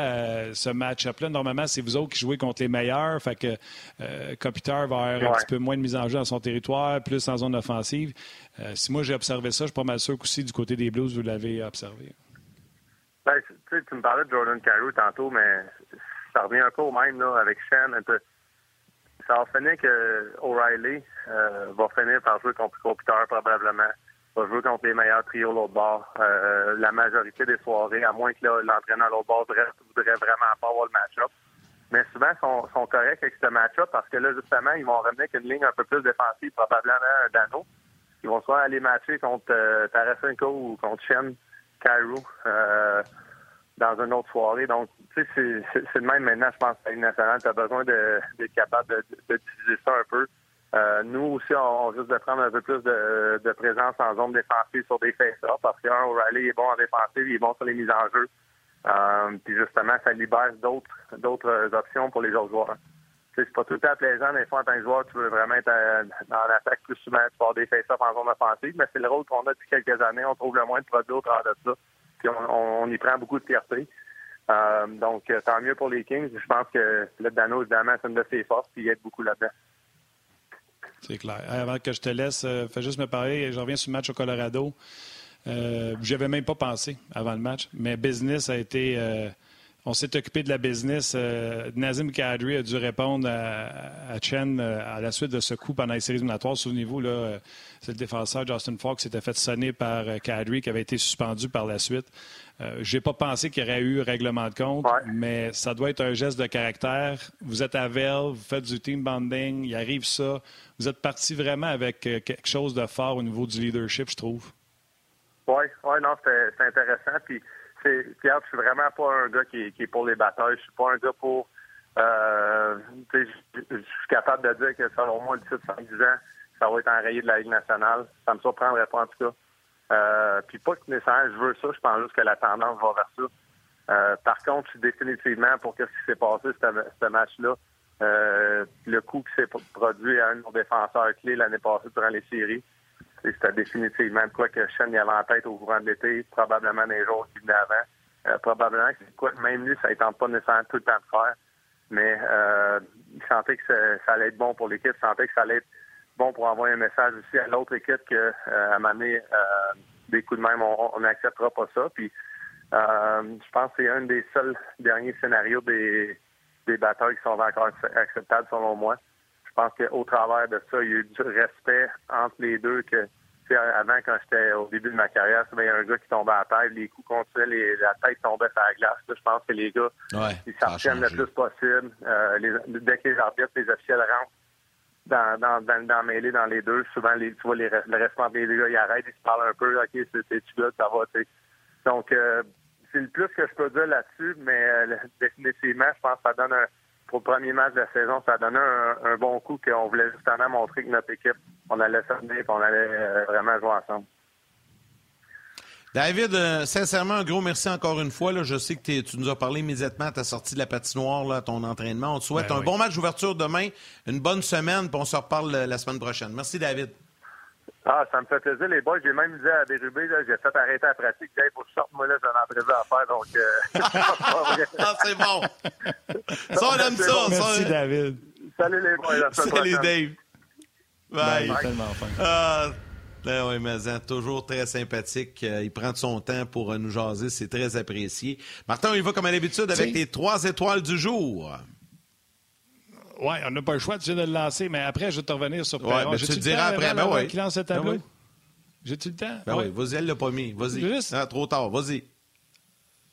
ce match-up-là? Normalement, c'est vous autres qui jouez contre les meilleurs. Fait que Kopitar va avoir un petit peu moins de mise en jeu dans son territoire, plus en zone offensive. Si moi, j'ai observé ça, je suis pas mal sûr qu'aussi du côté des Blues, vous l'avez observé. Ben, tu me parlais de Jordan Kyrou tantôt, mais ça revient un peu au même là, avec Schenn. Un peu. Ça va finir que O'Reilly va finir par jouer contre Kopitar probablement. Va jouer contre les meilleurs trios l'autre bord. La majorité des soirées, à moins que là, l'entraîneur l'autre bord voudrait vraiment pas avoir le match-up. Mais souvent, ils sont corrects avec ce match-up parce que là, justement, ils vont revenir avec une ligne un peu plus défensive, probablement un Dano. Ils vont soit aller matcher contre Tarasenko ou contre Schenn, Kyrou, dans une autre soirée. Donc, tu sais, c'est le même maintenant, je pense, à la Ligue nationale. Tu as besoin d'être capable de diviser ça un peu. Nous aussi, on risque de prendre un peu plus de présence en zone défensive sur des face-offs parce qu'un O'Reilly est bon en défensive, il est bon sur les mises en jeu. Puis justement, ça libère d'autres options pour les autres joueurs. T'sais, c'est pas tout le temps plaisant, des fois, en tant que joueur, tu veux vraiment être en attaque plus souvent, tu vas avoir des face-offs en zone offensive, mais c'est le rôle qu'on a depuis quelques années. On trouve le moins de produits au travers de ça. Puis on y prend beaucoup de fierté. Donc, tant mieux pour les Kings. Je pense que le Dano, évidemment, c'est une de ses forces, puis il aide beaucoup là-dedans. C'est clair. Avant que je te laisse, fais juste me parler. Je reviens sur le match au Colorado. Je n'avais même pas pensé avant le match, mais business a été... on s'est occupé de la business. Nazem Kadri a dû répondre à Schenn à la suite de ce coup pendant les séries éliminatoires. Souvenez-vous, là, c'est le défenseur Justin Falk qui s'était fait sonner par Kadri, qui avait été suspendu par la suite. Je n'ai pas pensé qu'il y aurait eu règlement de compte, mais ça doit être un geste de caractère. Vous êtes à Vail, vous faites du team bonding, il arrive ça. Vous êtes parti vraiment avec quelque chose de fort au niveau du leadership, je trouve. Oui, non, c'est intéressant, puis... Pierre, je suis vraiment pas un gars qui est pour les batailles. Je suis pas un gars pour... je suis capable de dire que selon moi, le titre 110 ans, ça va être enrayé de la Ligue nationale. Ça me surprendrait pas en tout cas. Puis pas que nécessairement je veux ça. Je pense juste que la tendance va vers ça. Par contre, je suis définitivement pour ce qui s'est passé ce match-là. Le coup qui s'est produit à un de nos défenseurs clés l'année passée durant les séries. C'était définitivement de quoi que Schenn y avait en tête au courant de l'été, probablement des jours qui venaient avant. Probablement que c'est quoi que même lui, ça ne tente pas nécessairement tout le temps de faire. Mais il sentait que ça allait être bon pour l'équipe. Il sentait que ça allait être bon pour envoyer un message aussi à l'autre équipe qu'à m'amener des coups de même, on n'acceptera pas ça. Puis je pense que c'est un des seuls derniers scénarios des batteurs qui sont encore acceptables selon moi. Je pense qu'au travers de ça, il y a eu du respect entre les deux. Que, avant, quand j'étais au début de ma carrière, il y a un gars qui tombait à terre, les coups continuaient, la tête tombait sur la glace. Là, je pense que les gars, ils s'en tiennent le plus possible. Dès que les arbitres, les officiels rentrent dans mêlée dans les deux, souvent, tu vois, le respect entre les deux gars, ils arrêtent, ils se parlent un peu. OK, c'est-tu là, ça va, tu sais. Donc, c'est le plus que je peux dire là-dessus, mais définitivement, je pense que ça donne un... Pour le premier match de la saison, ça donnait un bon coup qu'on voulait justement montrer que notre équipe, on allait s'amener et on allait vraiment jouer ensemble. David, sincèrement, un gros merci encore une fois. Là. Je sais que tu nous as parlé immédiatement à ta sortie de la patinoire, là, à ton entraînement. On te souhaite un bon match d'ouverture demain, une bonne semaine, puis on se reparle la semaine prochaine. Merci, David. Ça me fait plaisir, les boys. J'ai même dit à Bérubé, j'ai fait arrêter la pratique. Il faut que je sorte, moi, là, j'en ai prévu à faire, donc... c'est bon! Ça, on aime ça! Bon. Merci, David. Salut, les boys. Salut, Dave. Bye. Bye. Tellement Là, oui, mais toujours très sympathique. Il prend de son temps pour nous jaser. C'est très apprécié. Martin, on y va comme à l'habitude avec les 3 étoiles du jour. Oui, on n'a pas le choix de le lancer, mais après, je vais te revenir sur Perron. Ouais, je te dirai après. Ben oui. Qui lance le tableau? Ben oui. J'ai-tu le temps? Ben oui, vas-y, elle l'a pas mis. Vas-y. Juste... Ah, trop tard, vas-y.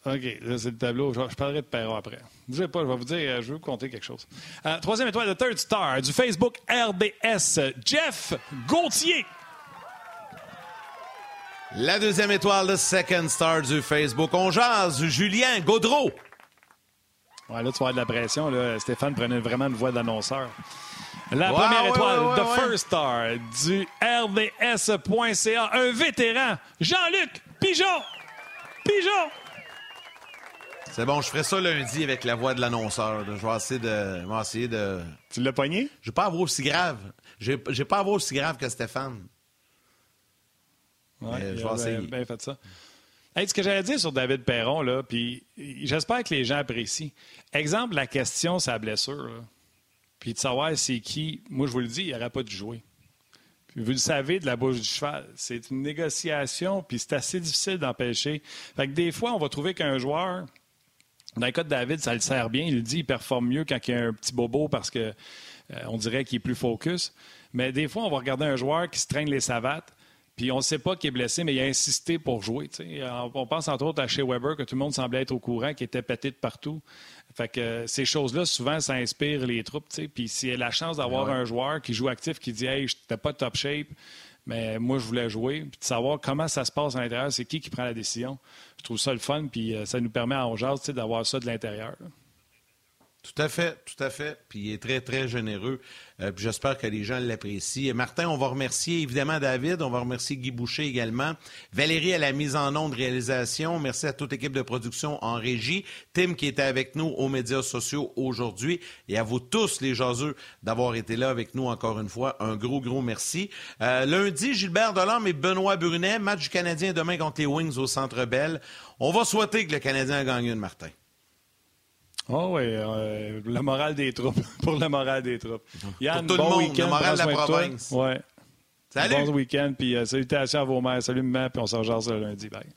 OK, là, c'est le tableau. Je parlerai de Perron après. Je ne sais pas, je vais vous dire, je vais vous compter quelque chose. 3e étoile de Third Star du Facebook RBS, Jeff Gauthier. La 2e étoile de Second Star du Facebook, on jase, Julien Gaudreau. Ouais, là, tu vas avoir de la pression. Là. Stéphane prenait vraiment une voix d'annonceur. La 1e étoile de First Star du RDS.ca, un vétéran, Jean-Luc Pigeon. C'est bon, je ferai ça lundi avec la voix de l'annonceur. Je vais essayer de... Tu l'as pogné? Je n'ai pas à voix aussi grave. J'ai pas à voix aussi grave que Stéphane. Ouais, je vais essayer. Bien fait ça. Hey, ce que j'allais dire sur David Perron, là, puis j'espère que les gens apprécient. Exemple, la question, c'est la blessure, là. Puis de savoir c'est qui, moi je vous le dis, il n'aurait pas dû jouer. Puis vous le savez de la bouche du cheval, c'est une négociation, puis c'est assez difficile d'empêcher. Fait que des fois, on va trouver qu'un joueur, dans le cas de David, ça le sert bien, il le dit, il performe mieux quand il y a un petit bobo parce que on dirait qu'il est plus focus. Mais des fois, on va regarder un joueur qui se traîne les savates, puis on ne sait pas qu'il est blessé, mais il a insisté pour jouer. T'sais. On pense entre autres à chez Weber, que tout le monde semblait être au courant, qui était pété de partout. Fait que ces choses-là, souvent, ça inspire les troupes. Puis s'il y a la chance d'avoir un joueur qui joue actif, qui dit « Hey, j'étais pas top shape, mais moi, je voulais jouer. » Puis de savoir comment ça se passe à l'intérieur, c'est qui prend la décision. Je trouve ça le fun, puis ça nous permet à Ongeaz d'avoir ça de l'intérieur. Là. Tout à fait, tout à fait. Puis il est très, très généreux. Puis j'espère que les gens l'apprécient. Martin, on va remercier évidemment David. On va remercier Guy Boucher également. Valérie à la mise en onde réalisation. Merci à toute l'équipe de production en régie. Tim qui était avec nous aux médias sociaux aujourd'hui. Et à vous tous, les jaseux, d'avoir été là avec nous encore une fois. Un gros, gros merci. Lundi, Gilbert Delorme et Benoît Brunet. Match du Canadien demain contre les Wings au Centre Bell. On va souhaiter que le Canadien gagne une, Martin. Oh oui, le moral des troupes. Pour le moral des troupes. Yann, pour tout le monde, le moral de la province. Ouais. Salut. Bon week-end, puis salutations à vos mères. Salut, maman, puis on se rejoint lundi. Bye.